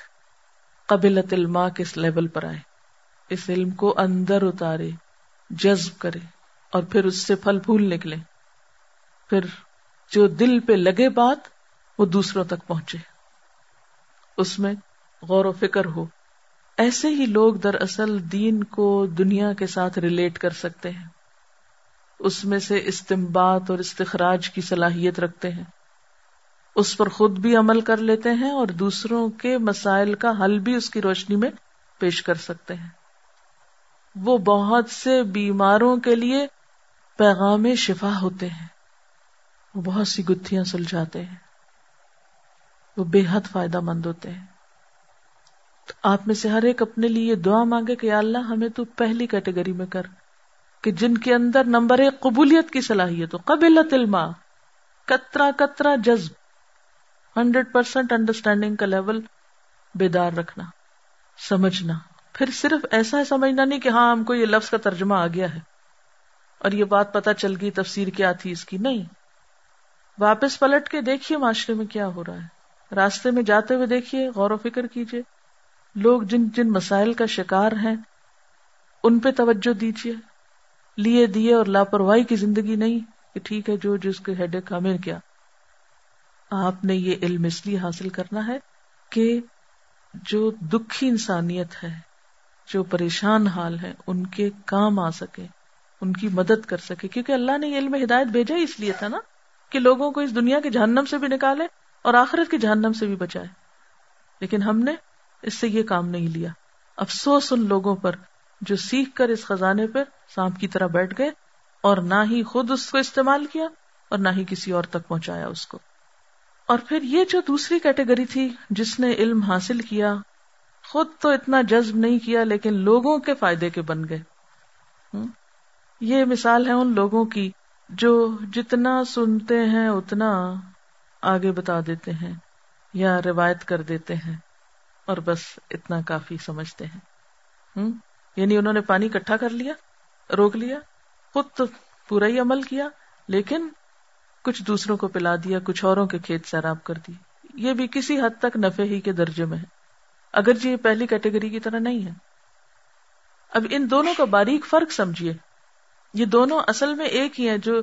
قبلت علما کے اس لیول پر آئے، اس علم کو اندر اتارے، جذب کرے، اور پھر اس سے پھل پھول نکلے. پھر جو دل پہ لگے بات وہ دوسروں تک پہنچے، اس میں غور و فکر ہو. ایسے ہی لوگ دراصل دین کو دنیا کے ساتھ ریلیٹ کر سکتے ہیں، اس میں سے استنباط اور استخراج کی صلاحیت رکھتے ہیں، اس پر خود بھی عمل کر لیتے ہیں اور دوسروں کے مسائل کا حل بھی اس کی روشنی میں پیش کر سکتے ہیں. وہ بہت سے بیماروں کے لیے پیغام شفا ہوتے ہیں، وہ بہت سی گتھیاں سلجھاتے ہیں، وہ بے حد فائدہ مند ہوتے ہیں. تو آپ میں سے ہر ایک اپنے لیے دعا مانگے کہ یا اللہ ہمیں تو پہلی کیٹیگری میں کر، کہ جن کے اندر نمبر ایک قبولیت کی صلاحیت ہو، قبلت علما، کترا کترا جذب، ہنڈریڈ پرسینٹ انڈرسٹینڈنگ کا لیول بیدار رکھنا، سمجھنا. پھر صرف ایسا سمجھنا نہیں کہ ہاں ہم کو یہ لفظ کا ترجمہ آ گیا ہے اور یہ بات پتہ چل گئی، تفسیر کیا تھی اس کی. نہیں، واپس پلٹ کے دیکھیے معاشرے میں کیا ہو رہا ہے، راستے میں جاتے ہوئے دیکھیے، غور و فکر کیجیے. لوگ جن جن مسائل کا شکار ہیں ان پہ توجہ دیجیے، لیے دیے اور لاپرواہی کی زندگی نہیں کہ ٹھیک ہے جو جس کے ہیڈ ایک ہمیں کیا. آپ نے یہ علم اس لیے حاصل کرنا ہے کہ جو دکھی انسانیت ہے، جو پریشان حال ہے، ان کے کام آ سکے، ان کی مدد کر سکے. کیونکہ اللہ نے یہ علم ہدایت بھیجا اس لیے تھا نا کہ لوگوں کو اس دنیا کے جہنم سے بھی نکالے اور آخرت کے جہنم سے بھی بچائے. لیکن ہم نے اس سے یہ کام نہیں لیا. افسوس ان لوگوں پر جو سیکھ کر اس خزانے پر سانپ کی طرح بیٹھ گئے اور نہ ہی خود اس کو استعمال کیا اور نہ ہی کسی اور تک پہنچایا اس کو. اور پھر یہ جو دوسری کیٹیگری تھی جس نے علم حاصل کیا، خود تو اتنا جذب نہیں کیا لیکن لوگوں کے فائدے کے بن گئے. یہ مثال ہے ان لوگوں کی جو جتنا سنتے ہیں اتنا آگے بتا دیتے ہیں یا روایت کر دیتے ہیں اور بس اتنا کافی سمجھتے ہیں. یعنی انہوں نے پانی اکٹھا کر لیا، روک لیا، خود تو پورا ہی عمل کیا لیکن کچھ دوسروں کو پلا دیا، کچھ اوروں کے کھیت سیراب کر دی. یہ بھی کسی حد تک نفع ہی کے درجے میں ہے، اگرچہ یہ پہلی کیٹیگری کی طرح نہیں ہے. اب ان دونوں کا باریک فرق سمجھیے. یہ دونوں اصل میں ایک ہی ہیں، جو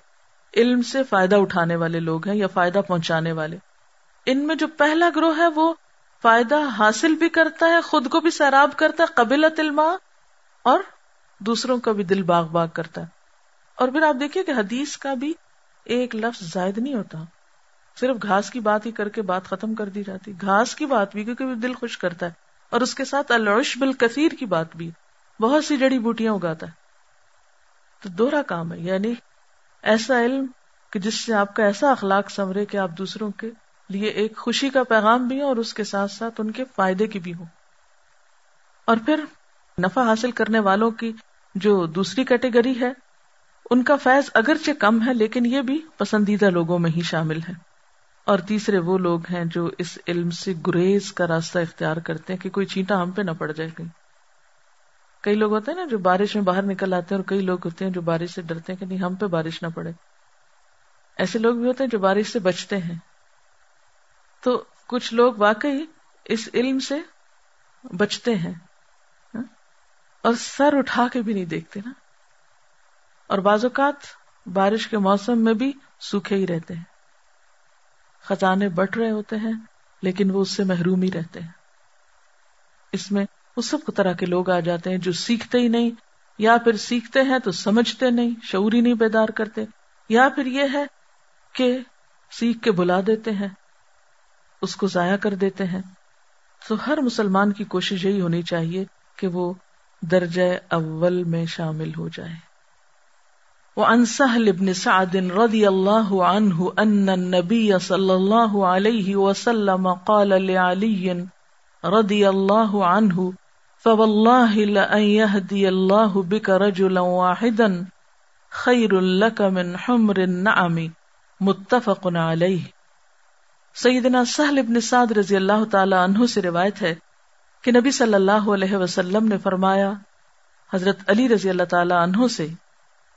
علم سے فائدہ اٹھانے والے لوگ ہیں یا فائدہ پہنچانے والے. ان میں جو پہلا گروہ ہے وہ فائدہ حاصل بھی کرتا ہے، خود کو بھی سیراب کرتا ہے، قبلت علما، اور دوسروں کا بھی دل باغ باغ کرتا ہے. اور پھر آپ دیکھیے کہ حدیث کا بھی ایک لفظ زائد نہیں ہوتا، صرف گھاس کی بات ہی کر کے بات ختم کر دی جاتی. گھاس کی بات بھی کیونکہ دل خوش کرتا ہے، اور اس کے ساتھ العش بالکثیر کی بات بھی، بہت سی جڑی بوٹیاں اگاتا ہے. تو دوہرا کام ہے، یعنی ایسا علم کہ جس سے آپ کا ایسا اخلاق سمرے کہ آپ دوسروں کے لیے ایک خوشی کا پیغام بھی ہو اور اس کے ساتھ ساتھ ان کے فائدے کی بھی ہو. اور پھر نفع حاصل کرنے والوں کی جو دوسری کیٹیگری ہے، ان کا فیض اگرچہ کم ہے لیکن یہ بھی پسندیدہ لوگوں میں ہی شامل ہے. اور تیسرے وہ لوگ ہیں جو اس علم سے گریز کا راستہ اختیار کرتے ہیں کہ کوئی چینٹا ہم پہ نہ پڑ جائے. گی کئی لوگ ہوتے ہیں نا جو بارش میں باہر نکل آتے ہیں، اور کئی لوگ ہوتے ہیں جو بارش سے ڈرتے ہیں کہ نہیں ہم پہ بارش نہ پڑے. ایسے لوگ بھی ہوتے ہیں جو بارش سے بچتے ہیں. تو کچھ لوگ واقعی اس علم سے بچتے ہیں اور سر اٹھا کے بھی نہیں دیکھتے نا. اور بعض اوقات بارش کے موسم میں بھی سوکھے ہی رہتے ہیں، خزانے بٹ رہے ہوتے ہیں لیکن وہ اس سے محروم ہی رہتے ہیں. اس میں اس سب طرح کے لوگ آ جاتے ہیں جو سیکھتے ہی نہیں، یا پھر سیکھتے ہیں تو سمجھتے نہیں، شعور ہی نہیں بیدار کرتے، یا پھر یہ ہے کہ سیکھ کے بھلا دیتے ہیں، اس کو ضائع کر دیتے ہیں. تو ہر مسلمان کی کوشش یہی ہونی چاہیے کہ وہ درجہ اول میں شامل ہو جائے۔ وعن سہل بن سعد رضی اللہ عنہ ان النبی صلی اللہ علیہ وسلم قال لعلی رضی اللہ عنہ فواللہ لأن یہدی اللہ بک رجلا واحدا خیر لک من حمر النعم، متفق علیہ۔ سیدنا سہل بن سعد رضی اللہ تعالی عنہ سے روایت ہے کہ نبی صلی اللہ علیہ وسلم نے فرمایا حضرت علی رضی اللہ تعالی عنہ سے،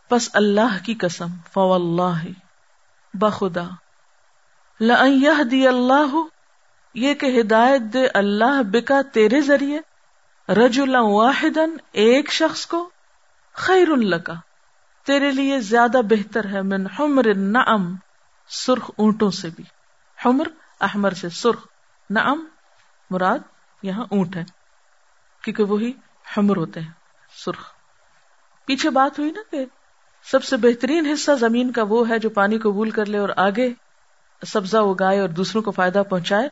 پس اللہ کی قسم، فواللہ، بخدا، لَأَن يَهْدِيَ اللَّهُ، یہ کہ ہدایت دے اللہ، بکا، تیرے ذریعے، رَجُلًا وَاحِدًا، ایک شخص کو، خَيْرٌ لَكَ، تیرے لیے زیادہ بہتر ہے، من حمر النعم، سرخ اونٹوں سے بھی۔ حمر احمر سے سرخ، نعم مراد یہاں اونٹ ہے کیونکہ وہی حمر ہوتے ہیں سرخ۔ پیچھے بات ہوئی نا کہ سب سے بہترین حصہ زمین کا وہ ہے جو پانی قبول کر لے اور آگے سبزہ اگائے اور دوسروں کو فائدہ پہنچائے،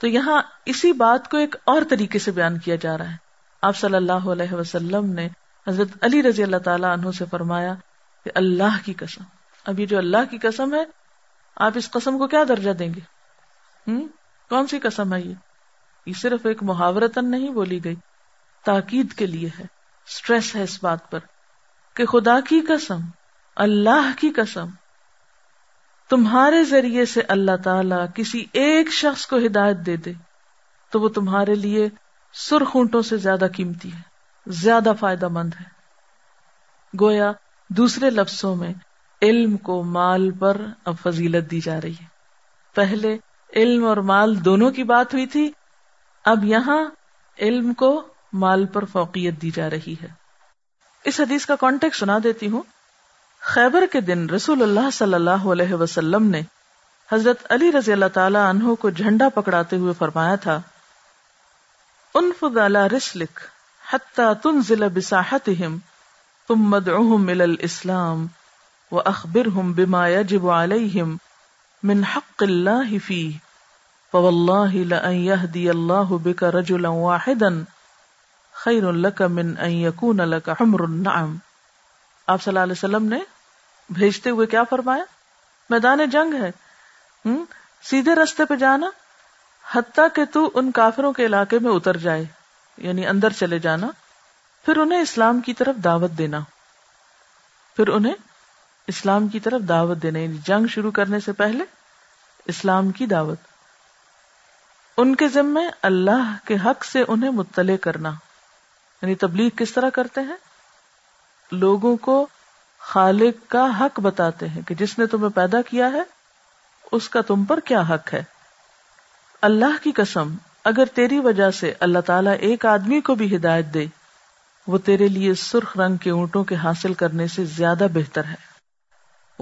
تو یہاں اسی بات کو ایک اور طریقے سے بیان کیا جا رہا ہے۔ آپ صلی اللہ علیہ وسلم نے حضرت علی رضی اللہ تعالیٰ عنہ سے فرمایا کہ اللہ کی قسم۔ اب یہ جو اللہ کی قسم ہے، آپ اس قسم کو کیا درجہ دیں گے؟ ہم؟ کون سی قسم ہے؟ یہ یہ صرف ایک محاورتاً نہیں بولی گئی، تاکید کے لیے ہے، سٹریس ہے اس بات پر کہ خدا کی قسم، اللہ کی قسم، تمہارے ذریعے سے اللہ تعالی کسی ایک شخص کو ہدایت دے دے تو وہ تمہارے لیے سرخ اونٹوں سے زیادہ قیمتی ہے، زیادہ فائدہ مند ہے۔ گویا دوسرے لفظوں میں علم کو مال پر اب فضیلت دی جا رہی ہے۔ پہلے علم اور مال دونوں کی بات ہوئی تھی، اب یہاں علم کو مال پر فوقیت دی جا رہی ہے۔ اس حدیث کا کانٹیکسٹ سنا دیتی ہوں۔ خیبر کے دن رسول اللہ صلی اللہ علیہ وسلم نے حضرت علی رضی اللہ تعالیٰ عنہ کو جھنڈا پکڑاتے ہوئے فرمایا تھا، انفض علی رسلک حتی تنزل بساحتہم ثم ادعوہم الی الاسلام واخبرہم بما یجب علیہم من حق اللہ فیہ فواللہ لأن یہدی اللہ بک رجلا واحدا خیر لک من ان یکون لک حمر النعم۔ آپ صلی اللہ علیہ وسلم نے بھیجتے ہوئے کیا فرمایا؟ میدان جنگ ہے، سیدھے رستے پہ جانا، حتیٰ کہ تو ان کافروں کے علاقے میں اتر جائے، یعنی اندر چلے جانا، پھر انہیں اسلام کی طرف دعوت دینا پھر انہیں اسلام کی طرف دعوت دینا یعنی جنگ شروع کرنے سے پہلے اسلام کی دعوت، ان کے ذمہ اللہ کے حق سے انہیں مطلع کرنا۔ یعنی تبلیغ کس طرح کرتے ہیں؟ لوگوں کو خالق کا حق بتاتے ہیں کہ جس نے تمہیں پیدا کیا ہے اس کا تم پر کیا حق ہے۔ اللہ کی قسم، اگر تیری وجہ سے اللہ تعالیٰ ایک آدمی کو بھی ہدایت دے، وہ تیرے لیے سرخ رنگ کے اونٹوں کے حاصل کرنے سے زیادہ بہتر ہے۔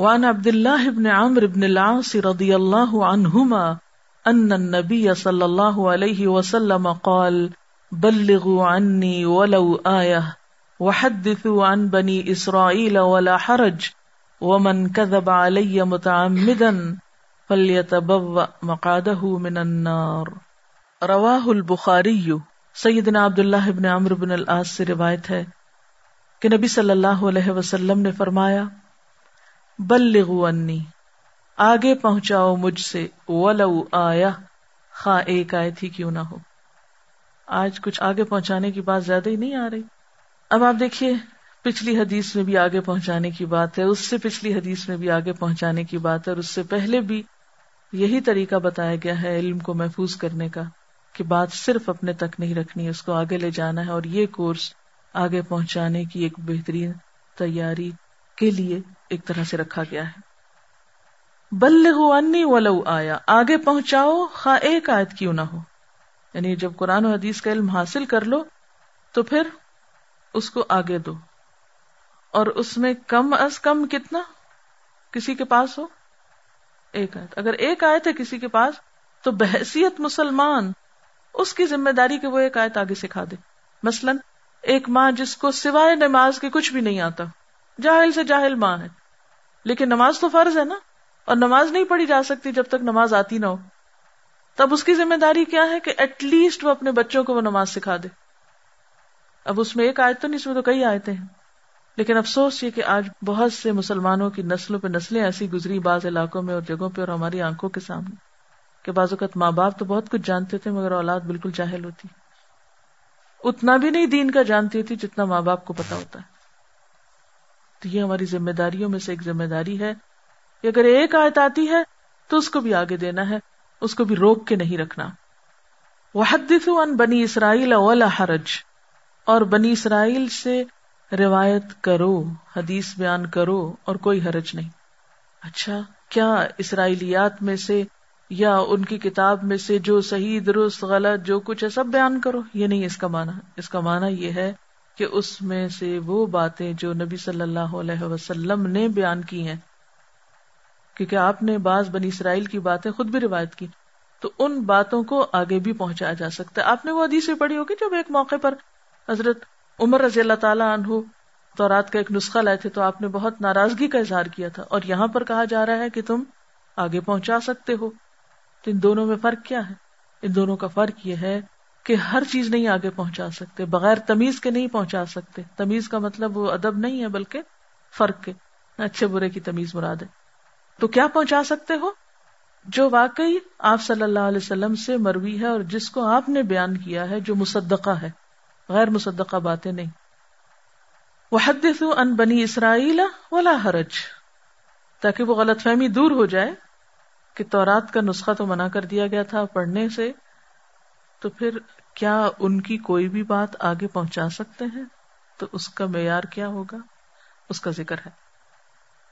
وعن عبداللہ بن عمرو بن العاص رضی اللہ عنہما ان النبی صلی اللہ علیہ وسلم قال بلغوا عنی ولو آیہ وحدثوا عن بنی اسرائیل ولا حرج ومن کذب علی متعمدا فلیتبوأ مقعدہ من النار، رواہ البخاری۔ سیدنا عبداللہ بن عمرو بن العاص سے روایت ہے کہ نبی صلی اللہ علیہ وسلم نے فرمایا، بلغوا عنی، آگے پہنچاؤ مجھ سے، ولو آیا، خواہ ایک آیت ہی کیوں نہ ہو۔ آج کچھ آگے پہنچانے کی بات زیادہ ہی نہیں آ رہی۔ اب آپ دیکھیے، پچھلی حدیث میں بھی آگے پہنچانے کی بات ہے، اس سے پچھلی حدیث میں بھی آگے پہنچانے کی بات ہے، اور اس سے پہلے بھی یہی طریقہ بتایا گیا ہے علم کو محفوظ کرنے کا کہ بات صرف اپنے تک نہیں رکھنی، اس کو آگے لے جانا ہے، اور یہ کورس آگے پہنچانے کی ایک بہترین تیاری کے لیے ایک طرح سے رکھا گیا ہے۔ بلغوا عنی ولو آیا، آگے پہنچاؤ خواہ ایک آیت کیوں نہ ہو، یعنی جب قرآن و حدیث کا علم حاصل کر لو تو پھر اس کو آگے دو، اور اس میں کم از کم کتنا کسی کے پاس ہو؟ ایک آیت۔ اگر ایک آیت ہے کسی کے پاس تو بحیثیت مسلمان اس کی ذمہ داری کہ وہ ایک آیت آگے سکھا دے۔ مثلا ایک ماں جس کو سوائے نماز کے کچھ بھی نہیں آتا، جاہل سے جاہل ماں ہے، لیکن نماز تو فرض ہے نا، اور نماز نہیں پڑھی جا سکتی جب تک نماز آتی نہ ہو، تب اس کی ذمہ داری کیا ہے کہ ایٹ لیسٹ وہ اپنے بچوں کو وہ نماز سکھا دے۔ اب اس میں ایک آیت تو نہیں، اس میں تو کئی آیتیں ہیں، لیکن افسوس یہ کہ آج بہت سے مسلمانوں کی نسلوں پہ نسلیں ایسی گزری بعض علاقوں میں اور جگہوں پہ اور ہماری آنکھوں کے سامنے، کہ بعض اوقات ماں باپ تو بہت کچھ جانتے تھے مگر اولاد بالکل جاہل ہوتی، اتنا بھی نہیں دین کا جانتی ہوتی جتنا ماں باپ کو پتا ہوتا ہے۔ تو یہ ہماری ذمہ داریوں میں سے ایک ذمہ داری ہے، اگر ایک آیت آتی ہے تو اس کو بھی آگے دینا ہے، اس کو بھی روک کے نہیں رکھنا۔ وَحَدِّثُوا عَنْ بَنِي إِسْرَائِيلَ وَلَا حَرَجْ، اور بنی اسرائیل سے روایت کرو، حدیث بیان کرو اور کوئی حرج نہیں۔ اچھا، کیا اسرائیلیات میں سے یا ان کی کتاب میں سے جو صحیح درست غلط جو کچھ ہے سب بیان کرو؟ یہ نہیں اس کا معنی۔ اس کا معنی یہ ہے کہ اس میں سے وہ باتیں جو نبی صلی اللہ علیہ وسلم نے بیان کی ہیں، کیونکہ آپ نے بعض بنی اسرائیل کی باتیں خود بھی روایت کی، تو ان باتوں کو آگے بھی پہنچایا جا سکتا ہے۔ آپ نے وہ حدیث پڑھی ہوگی جب ایک موقع پر حضرت عمر رضی اللہ تعالیٰ عنہ تورات کا ایک نسخہ لائے تھے، تو آپ نے بہت ناراضگی کا اظہار کیا تھا، اور یہاں پر کہا جا رہا ہے کہ تم آگے پہنچا سکتے ہو۔ تو ان دونوں میں فرق کیا ہے؟ ان دونوں کا فرق یہ ہے کہ ہر چیز نہیں آگے پہنچا سکتے، بغیر تمیز کے نہیں پہنچا سکتے۔ تمیز کا مطلب وہ ادب نہیں ہے بلکہ فرق کے، اچھے برے کی تمیز مراد ہے۔ تو کیا پہنچا سکتے ہو؟ جو واقعی آپ صلی اللہ علیہ وسلم سے مروی ہے اور جس کو آپ نے بیان کیا ہے، جو مصدقہ ہے، غیر مصدقہ باتیں نہیں۔ وَحَدِّثُوا عَنْ بَنِي إِسْرَائِيلَ وَلَا حَرَجْ، تاکہ وہ غلط فہمی دور ہو جائے کہ تورات کا نسخہ تو منع کر دیا گیا تھا پڑھنے سے، تو پھر کیا ان کی کوئی بھی بات آگے پہنچا سکتے ہیں؟ تو اس کا معیار کیا ہوگا؟ اس کا ذکر ہے۔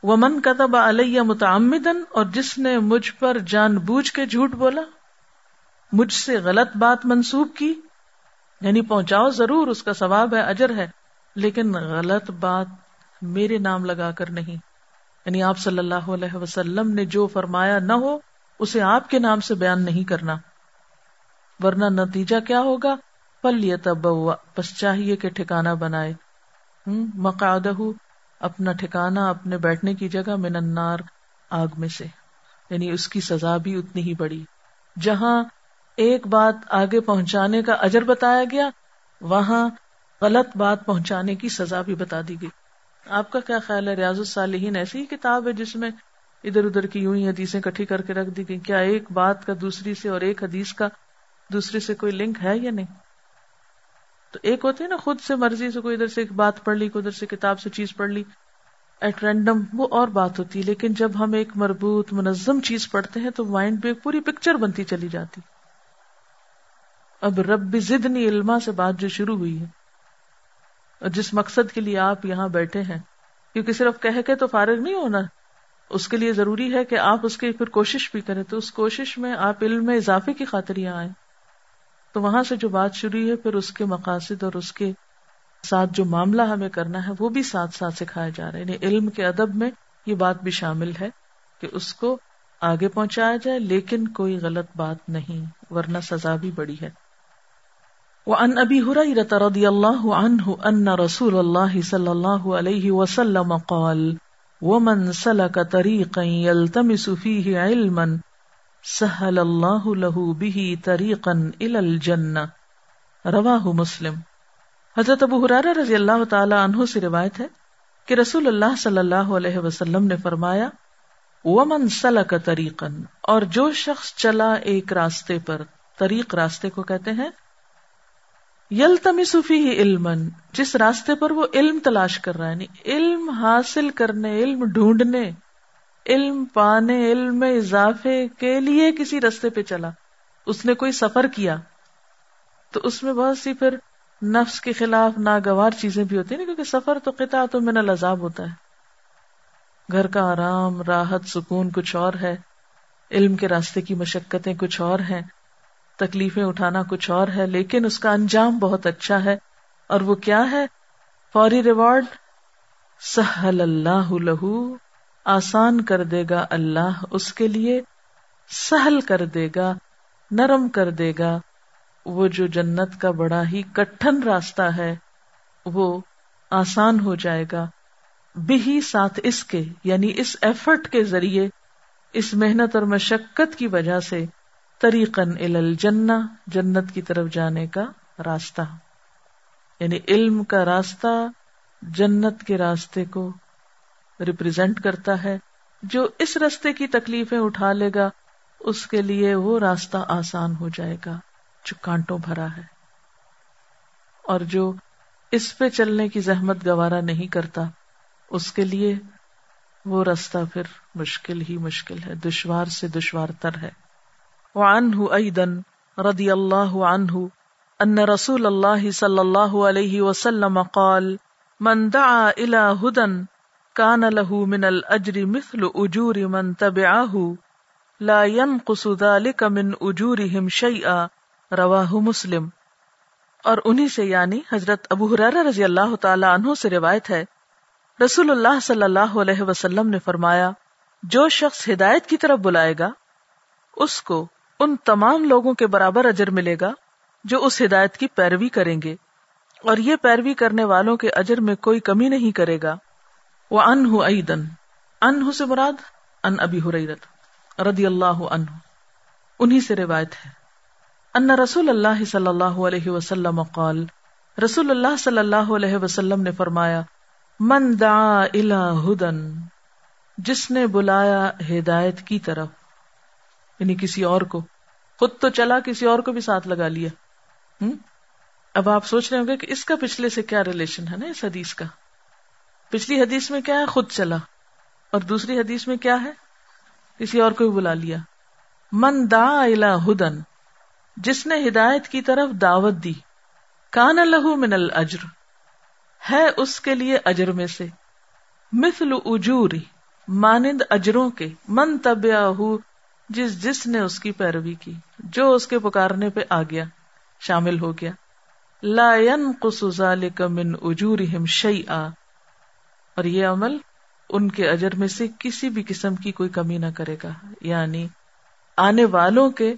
وَمَنْ كَتَبَ عَلَيَّ مُتَعَمِّدًا، اور جس نے مجھ پر جان بوجھ کے جھوٹ بولا، مجھ سے غلط بات منسوب کی، یعنی پہنچاؤ ضرور، اس کا ثواب ہے، اجر ہے، لیکن غلط بات میرے نام لگا کر نہیں، یعنی آپ صلی اللہ علیہ وسلم نے جو فرمایا نہ ہو اسے آپ کے نام سے بیان نہیں کرنا، ورنہ نتیجہ کیا ہوگا؟ فَلْيَتَبَوَّأْ، بس چاہیے کہ ٹھکانہ بنائے، مَقْعَدَهُ، اپنا ٹھکانہ، اپنے بیٹھنے کی جگہ، من النار، آگ میں سے، یعنی اس کی سزا بھی اتنی ہی بڑی۔ جہاں ایک بات آگے پہنچانے کا اجر بتایا گیا، وہاں غلط بات پہنچانے کی سزا بھی بتا دی گئی۔ آپ کا کیا خیال ہے؟ ریاض الصالحین ایسی کتاب ہے جس میں ادھر ادھر کی یوں ہی حدیثیں اکٹھی کر کے رکھ دی گئی، کیا ایک بات کا دوسری سے اور ایک حدیث کا دوسری سے کوئی لنک ہے یا نہیں؟ تو ایک ہوتی ہے نا خود سے مرضی سے کوئی ادھر سے ایک بات پڑھ لی، کوئی ادھر سے کتاب سے چیز پڑھ لی ایٹ رینڈم، وہ اور بات ہوتی ہے، لیکن جب ہم ایک مربوط منظم چیز پڑھتے ہیں تو مائنڈ پہ ایک پوری پکچر بنتی چلی جاتی۔ اب رب زدنی علما سے بات جو شروع ہوئی ہے، اور جس مقصد کے لیے آپ یہاں بیٹھے ہیں، کیونکہ صرف کہہ کے تو فارغ نہیں ہونا، اس کے لیے ضروری ہے کہ آپ اس کی پھر کوشش بھی کریں، تو اس کوشش میں آپ علم میں اضافے کی خاطر یہاں آئیں، تو وہاں سے جو بات شروع ہے پھر اس کے مقاصد اور اس کے ساتھ جو معاملہ ہمیں کرنا ہے وہ بھی ساتھ ساتھ سکھایا جا رہا ہے، یعنی علم کے ادب میں یہ بات بھی شامل ہے کہ اس کو آگے پہنچایا جائے لیکن کوئی غلط بات نہیں، ورنہ سزا بھی بڑی ہے۔ وَعَنْ أَبِي هُرَيْرَةَ رَضِيَ اللَّهُ عَنْهُ أَنَّ رَسُولَ اللَّهِ صَلَّى اللَّهُ عَلَيْهِ وَسَلَّمَ قَالَ وَمَنْ سَلَكَ طَرِيقًا يَلْتَمِسُ فِيهِ عِلْمًا سہل اللہ لہ بہ طریقا الی الجنہ، رواہ مسلم۔ حضرت ابو ہریرہ رضی اللہ تعالی عنہ سے روایت ہے کہ رسول اللہ صلی اللہ علیہ وسلم نے فرمایا، ومن سلک طریقا، اور جو شخص چلا ایک راستے پر، طریق راستے کو کہتے ہیں، یلتمس فیہ علما، جس راستے پر وہ علم تلاش کر رہا ہے، یعنی علم حاصل کرنے، علم ڈھونڈنے، علم پانے، علم میں اضافے کے لیے کسی رستے پہ چلا، اس نے کوئی سفر کیا، تو اس میں بہت سی پھر نفس کے خلاف ناگوار چیزیں بھی ہوتی ہیں، کیونکہ سفر تو قطعۃ من العذاب ہوتا ہے، گھر کا آرام، راحت، سکون کچھ اور ہے، علم کے راستے کی مشقتیں کچھ اور ہیں، تکلیفیں اٹھانا کچھ اور ہے، لیکن اس کا انجام بہت اچھا ہے، اور وہ کیا ہے؟ فوری ریوارڈ، سہل اللہ لہ، آسان کر دے گا اللہ اس کے لیے، سہل کر دے گا، نرم کر دے گا، وہ جو جنت کا بڑا ہی کٹھن راستہ ہے وہ آسان ہو جائے گا، بھی ساتھ اس کے، یعنی اس ایفرٹ کے ذریعے، اس محنت اور مشقت کی وجہ سے، طریقاً الی الجنہ، جنت کی طرف جانے کا راستہ۔ یعنی علم کا راستہ جنت کے راستے کو ریپرزینٹ کرتا ہے۔ جو اس راستے کی تکلیفیں اٹھا لے گا اس کے لیے وہ راستہ آسان ہو جائے گا جو کانٹوں بھرا ہے، اور جو اس پہ چلنے کی زحمت گوارا نہیں کرتا اس کے لیے وہ راستہ پھر مشکل ہی مشکل ہے، دشوار سے دشوار تر ہے۔ وعنہ ایدن رضی اللہ عنہ ان رسول اللہ صلی اللہ علیہ وسلم قال من دعا الی ہدن کان لہ من الاجر مثل اجور من تبعہ لا ينقص ذلك من اجورهم شیئا، رواہ مسلم۔ اور انہی سے یعنی حضرت ابو ہریرہ رضی اللہ تعالی عنہ سے روایت ہے، رسول اللہ صلی اللہ علیہ وسلم نے فرمایا، جو شخص ہدایت کی طرف بلائے گا اس کو ان تمام لوگوں کے برابر اجر ملے گا جو اس ہدایت کی پیروی کریں گے، اور یہ پیروی کرنے والوں کے اجر میں کوئی کمی نہیں کرے گا۔ وعنہ ایدن، عنہ سے مراد ان ابی ہریرہ رضی اللہ عنہ، انہی سے روایت ہے، ان رسول اللہ صلی اللہ علیہ وسلم قال، رسول اللہ صلی اللہ علیہ وسلم نے فرمایا، من دعا الی ہدن، جس نے بلایا ہدایت کی طرف، یعنی کسی اور کو، خود تو چلا کسی اور کو بھی ساتھ لگا لیا۔ ہم؟ اب آپ سوچ رہے ہوں گے کہ اس کا پچھلے سے کیا ریلیشن ہے نا اس حدیث کا۔ پچھلی حدیث میں کیا ہے؟ خود چلا، اور دوسری حدیث میں کیا ہے؟ کسی اور کو بھی بلا لیا۔ من دعا الی ہدن، جس نے ہدایت کی طرف دعوت دی، کان لہ من الاجر، ہے اس کے لیے اجر میں سے، مثل اجوری، مانند اجروں کے، من تبعہ، جس جس نے اس کی پیروی کی، جو اس کے پکارنے پہ آ گیا، شامل ہو گیا، لا ينقص ذلك من اجورهم شیئا، اور یہ عمل ان کے اجر میں سے کسی بھی قسم کی کوئی کمی نہ کرے گا، یعنی آنے والوں کے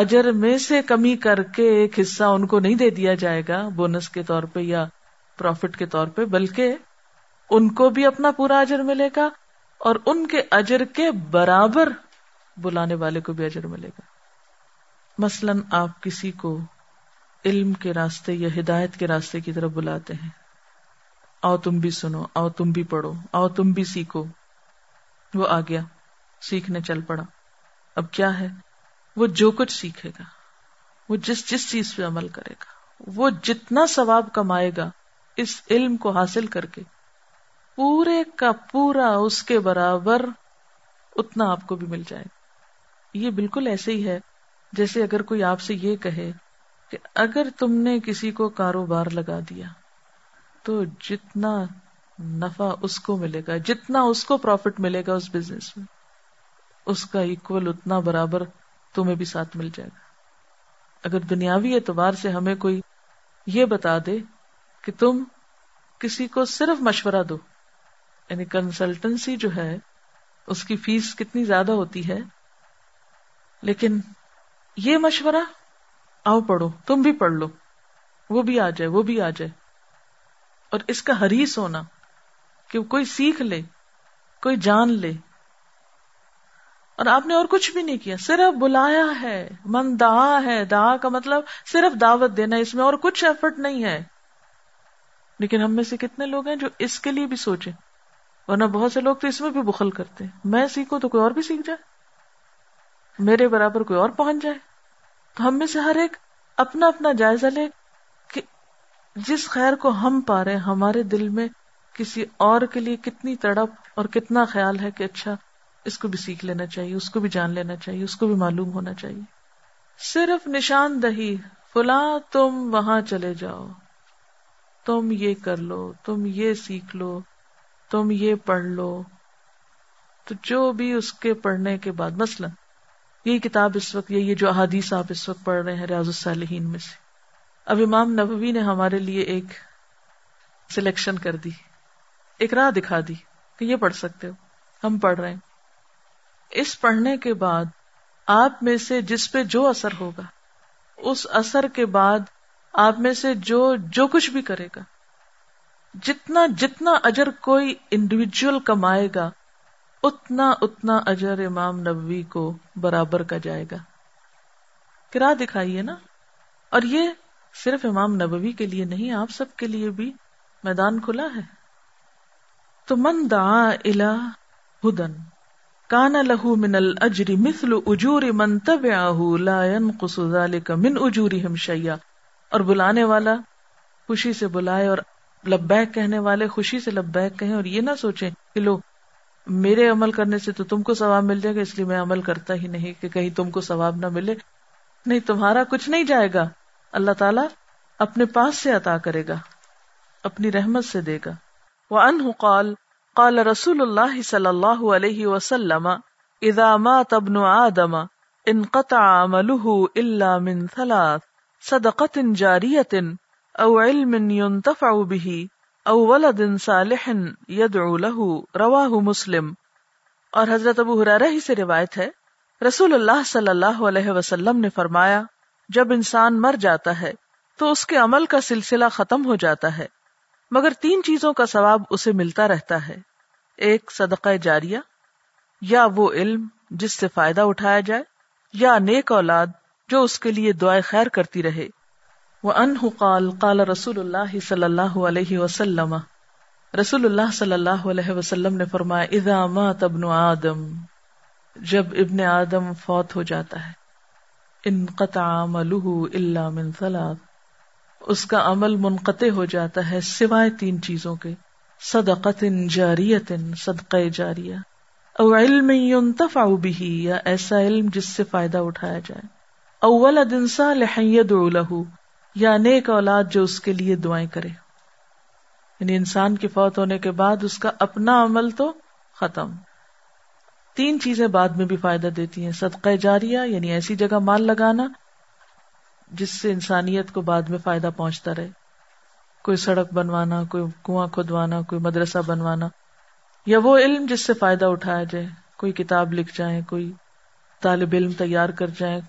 اجر میں سے کمی کر کے ایک حصہ ان کو نہیں دے دیا جائے گا بونس کے طور پہ یا پروفٹ کے طور پہ، بلکہ ان کو بھی اپنا پورا اجر ملے گا، اور ان کے اجر کے برابر بلانے والے کو بھی اجر ملے گا۔ مثلاً آپ کسی کو علم کے راستے یا ہدایت کے راستے کی طرف بلاتے ہیں، آؤ تم بھی سنو، آؤ تم بھی پڑھو، آؤ تم بھی سیکھو، وہ آ گیا، سیکھنے چل پڑا۔ اب کیا ہے؟ وہ جو کچھ سیکھے گا، وہ جس جس چیز پہ عمل کرے گا، وہ جتنا ثواب کمائے گا اس علم کو حاصل کر کے، پورے کا پورا اس کے برابر اتنا آپ کو بھی مل جائے گا۔ یہ بالکل ایسے ہی ہے جیسے اگر کوئی آپ سے یہ کہے کہ اگر تم نے کسی کو کاروبار لگا دیا تو جتنا نفع اس کو ملے گا، جتنا اس کو پروفٹ ملے گا اس بزنس میں، اس کا ایکول اتنا برابر تمہیں بھی ساتھ مل جائے گا۔ اگر دنیاوی اعتبار سے ہمیں کوئی یہ بتا دے کہ تم کسی کو صرف مشورہ دو، یعنی کنسلٹنسی جو ہے اس کی فیس کتنی زیادہ ہوتی ہے، لیکن یہ مشورہ، آؤ پڑھو، تم بھی پڑھ لو، وہ بھی آ جائے، وہ بھی آ جائے، اور اس کا حریص ہونا کہ کوئی سیکھ لے، کوئی جان لے، اور آپ نے اور کچھ بھی نہیں کیا، صرف بلایا ہے، من دعا ہے، دعا کا مطلب صرف دعوت دینا، اس میں اور کچھ ایفرٹ نہیں ہے۔ لیکن ہم میں سے کتنے لوگ ہیں جو اس کے لیے بھی سوچیں، ورنہ بہت سے لوگ تو اس میں بھی بخل کرتے ہیں، میں سیکھوں تو کوئی اور بھی سیکھ جائے، میرے برابر کوئی اور پہنچ جائے۔ تو ہم میں سے ہر ایک اپنا اپنا جائزہ لے کہ جس خیر کو ہم پا رہے ہیں ہمارے دل میں کسی اور کے لیے کتنی تڑپ اور کتنا خیال ہے کہ اچھا اس کو بھی سیکھ لینا چاہیے، اس کو بھی جان لینا چاہیے، اس کو بھی معلوم ہونا چاہیے۔ صرف نشاندہی، فلاں تم وہاں چلے جاؤ، تم یہ کر لو، تم یہ سیکھ لو، تم یہ پڑھ لو، تو جو بھی اس کے پڑھنے کے بعد، مثلا یہ کتاب اس وقت، یہ جو احادیث آپ اس وقت پڑھ رہے ہیں ریاض الصالحین میں سے، اب امام نووی نے ہمارے لیے ایک سلیکشن کر دی، ایک راہ دکھا دی کہ یہ پڑھ سکتے ہو، ہم پڑھ رہے ہیں۔ اس پڑھنے کے بعد آپ میں سے جس پہ جو اثر ہوگا، اس اثر کے بعد آپ میں سے جو جو کچھ بھی کرے گا، جتنا جتنا اجر کوئی انڈیویجول کمائے گا، اتنا اتنا اجر امام نبوی کو برابر کا جائے گا۔ کہ راہ دکھائیے نا، اور یہ صرف امام نبوی کے لیے نہیں، آپ سب کے لیے بھی میدان کھلا ہے۔ تو من دعا الی ہدن کان لہ من الاجر مثل اجور من تبعہ لا ينقص ذلك من اجورہم شیئا، اور بلانے والا خوشی سے بلائے اور لبیک کہنے والے خوشی سے لبیک کہیں، اور یہ نہ سوچیں کہ لو میرے عمل کرنے سے تو تم کو ثواب مل جائے گا اس لیے میں عمل کرتا ہی نہیں کہ کہیں تم کو ثواب نہ ملے۔ نہیں، تمہارا کچھ نہیں جائے گا، اللہ تعالیٰ اپنے پاس سے عطا کرے گا، اپنی رحمت سے دے گا۔ وعنہ قال قال رسول اللہ صلی اللہ علیہ وسلم اذا مات ابن آدم انقطع عمله الا من ثلاث، صدقۃ جاریۃ او علم ينتفع به او ولد صالح يدعو له، رواہ مسلم۔ اور حضرت ابو ہریرہ ہی سے روایت ہے، رسول اللہ صلی اللہ علیہ وسلم نے فرمایا جب انسان مر جاتا ہے تو اس کے عمل کا سلسلہ ختم ہو جاتا ہے، مگر تین چیزوں کا ثواب اسے ملتا رہتا ہے، ایک صدقہ جاریہ، یا وہ علم جس سے فائدہ اٹھایا جائے، یا نیک اولاد جو اس کے لیے دعائے خیر کرتی رہے۔ وعنہ قال قال رسول اللہ صلی اللہ علیہ وسلم، رسول اللہ صلی اللہ علیہ وسلم نے فرمایا اذا مات ابن آدم، جب ابن آدم فوت ہو جاتا ہے، انقطع عمله الا من ثلاث، اس کا عمل منقطع ہو جاتا ہے سوائے تین چیزوں کے، صدقۃ جاریۃ، صدقہ جاریہ، او علم ينتفع به، یا ایسا علم جس سے فائدہ اٹھایا جائے، او ولد صالح يدعو له، یا نیک اولاد جو اس کے لیے دعائیں کرے۔ یعنی انسان کے فوت ہونے کے بعد اس کا اپنا عمل تو ختم، تین چیزیں بعد میں بھی فائدہ دیتی ہیں، صدقہ جاریہ یعنی ایسی جگہ مال لگانا جس سے انسانیت کو بعد میں فائدہ پہنچتا رہے، کوئی سڑک بنوانا، کوئی کنواں کھودوانا، کوئی مدرسہ بنوانا، یا وہ علم جس سے فائدہ اٹھایا جائے، کوئی کتاب لکھ جائیں، کوئی طالب علم تیار کر جائیں،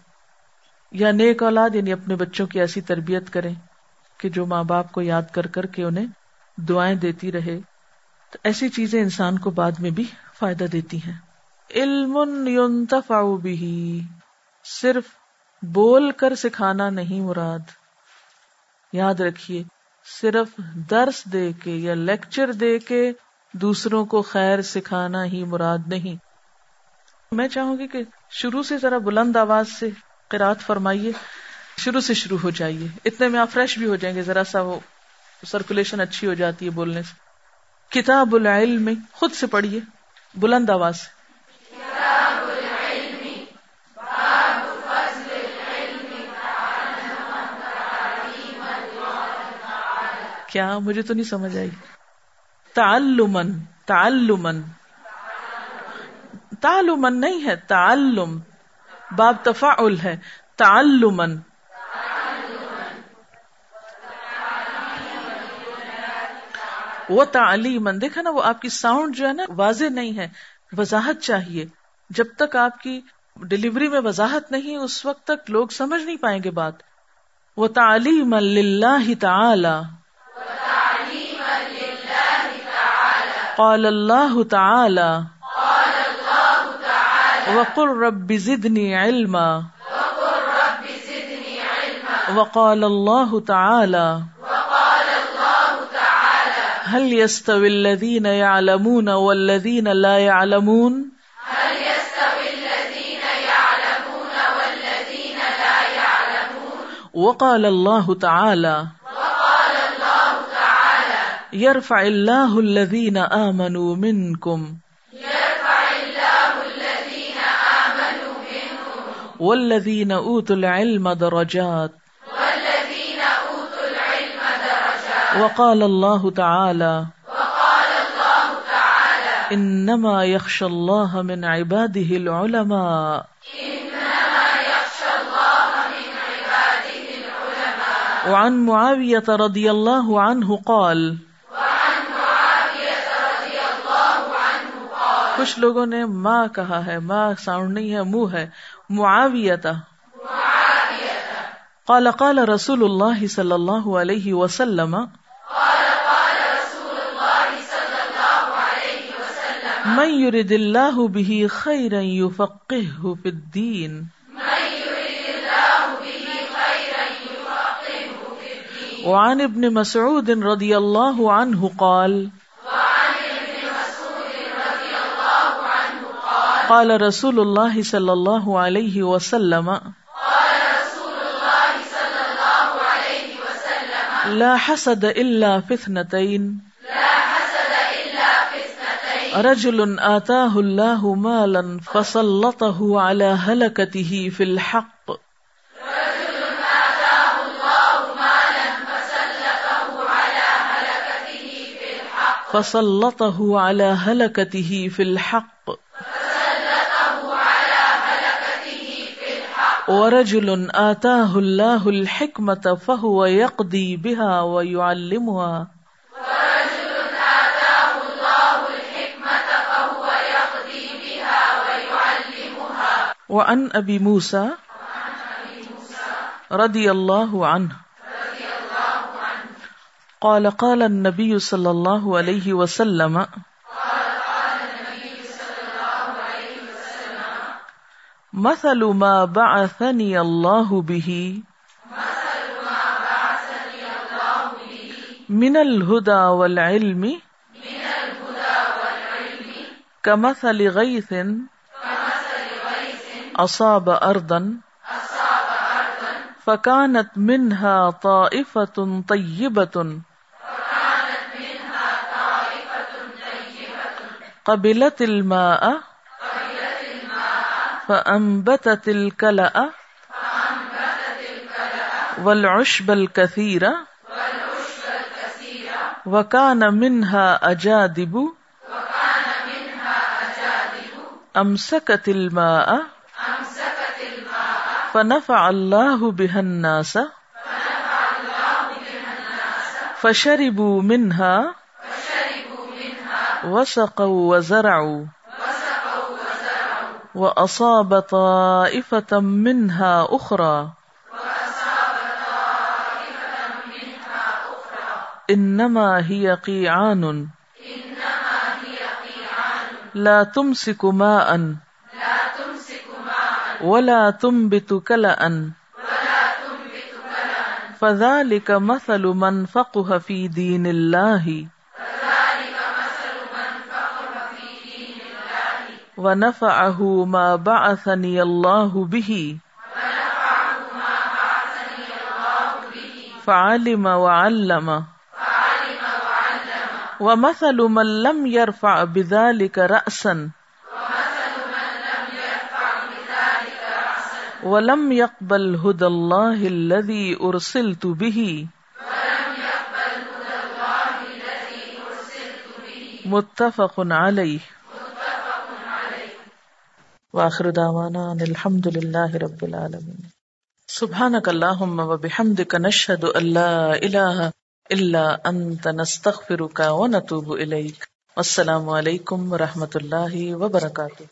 یا نیک اولاد یعنی اپنے بچوں کی ایسی تربیت کریں کہ جو ماں باپ کو یاد کر کر کے انہیں دعائیں دیتی رہے۔ تو ایسی چیزیں انسان کو بعد میں بھی فائدہ دیتی ہیں۔ علم ينتفع به، صرف بول کر سکھانا نہیں مراد، یاد رکھیے صرف درس دے کے یا لیکچر دے کے دوسروں کو خیر سکھانا ہی مراد نہیں۔ میں چاہوں گی کہ شروع سے ذرا بلند آواز سے قرات فرمائیے، شروع سے شروع ہو جائیے، اتنے میں آپ فریش بھی ہو جائیں گے، ذرا سا وہ سرکولیشن اچھی ہو جاتی ہے بولنے سے۔ کتاب العلم میں خود سے پڑھیے بلند آواز سے۔ کیا مجھے تو نہیں سمجھ آئی؟ تعلمن، تعلمن تعلمن نہیں ہے، تعلم باب تفاعل ہے، تعلمن۔ وہ تعلیمن، دیکھا نا، وہ آپ کی ساؤنڈ جو ہے نا واضح نہیں ہے، وضاحت چاہیے۔ جب تک آپ کی ڈیلیوری میں وضاحت نہیں اس وقت تک لوگ سمجھ نہیں پائیں گے بات۔ وہ تعلیمن للہ تعالی، قال اللہ تعالی وقل رب زدنی علما، وقال اللہ تعالی هل يستوي الذین يعلمون والذین لا يعلمون، وقال اللہ تعالی يرفع الله الذين آمنوا منكم والذين أوتوا العلم درجات، وقال الله تعالى إنما يخشى الله من عباده العلماء، وعن معاوية رضي الله عنه قال، کچھ لوگوں نے ماں کہا ہے، ماں ساؤنڈ نہیں ہے، منہ ہے، معاویہ۔ قال قال رسول اللہ صلی اللہ علیہ وسلم من یرد اللہ بہ خیرا یفقہہ فی الدین، وعن ابن مسعود رضی اللہ عنہ قال قال رسول اللہ صلی اللہ علیہ وسلم لا حسد الا فی اثنتین رجل آتاہ اللہ مالا فسلطہ علی ہلکتہ فی الحق فسلطہ علی ہلکتہ فی الحق ورجل آتاہ اللہ الحکمت فہو یقضی بہا ویعلمہا ورجل آتاہ اللہ الحکمت فہو یقضی بہا ویعلمہا وعن ابی موسیٰ رضی اللہ عنہ قال قال النبی صلی اللہ علیہ وسلم مثل ما بعثنی اللہ به من الہدی والعلم کمثل غیث اصاب ارضا فکانت منها طائفۃ طیبۃ قبلت الماء فأنبتت الكلأ والعشب الكثير وكان منها أجادب أمسكت الماء فنفع الله بها الناس فشربوا منها وسقوا وزرعوا وَأَصَابَ طَائِفَةً مِّنْهَا أُخْرَى إِنَّمَا هِيَ قِيعَانٌ لَا تُمْسِكُ مَاءً وَلَا تُنْبِتُ كَلَأً فَذَلِكَ مَثَلُ مَنْ فَقِهَ فِي دِينِ اللَّهِ وَنَفَعَهُ مَا بَعَثَنِيَ اللَّهُ بِهِ فَعَلِمَ وَعَلَّمَ وَمَثَلُ مَنْ لَمْ يَرْفَعْ بِذَلِكَ رَأْسًا وَلَمْ يَقْبَلْ هُدَى اللَّهِ الَّذِي أُرْسِلْتُ بِهِ مُتَّفَقٌ عَلَيْهِ وآخر دعوانا ان الحمد لله رب العالمين سبحانك اللهم وبحمدك نشهد ان لا اله الا انت نستغفرك ونتوب اليك والسلام عليكم ورحمة الله وبركاته.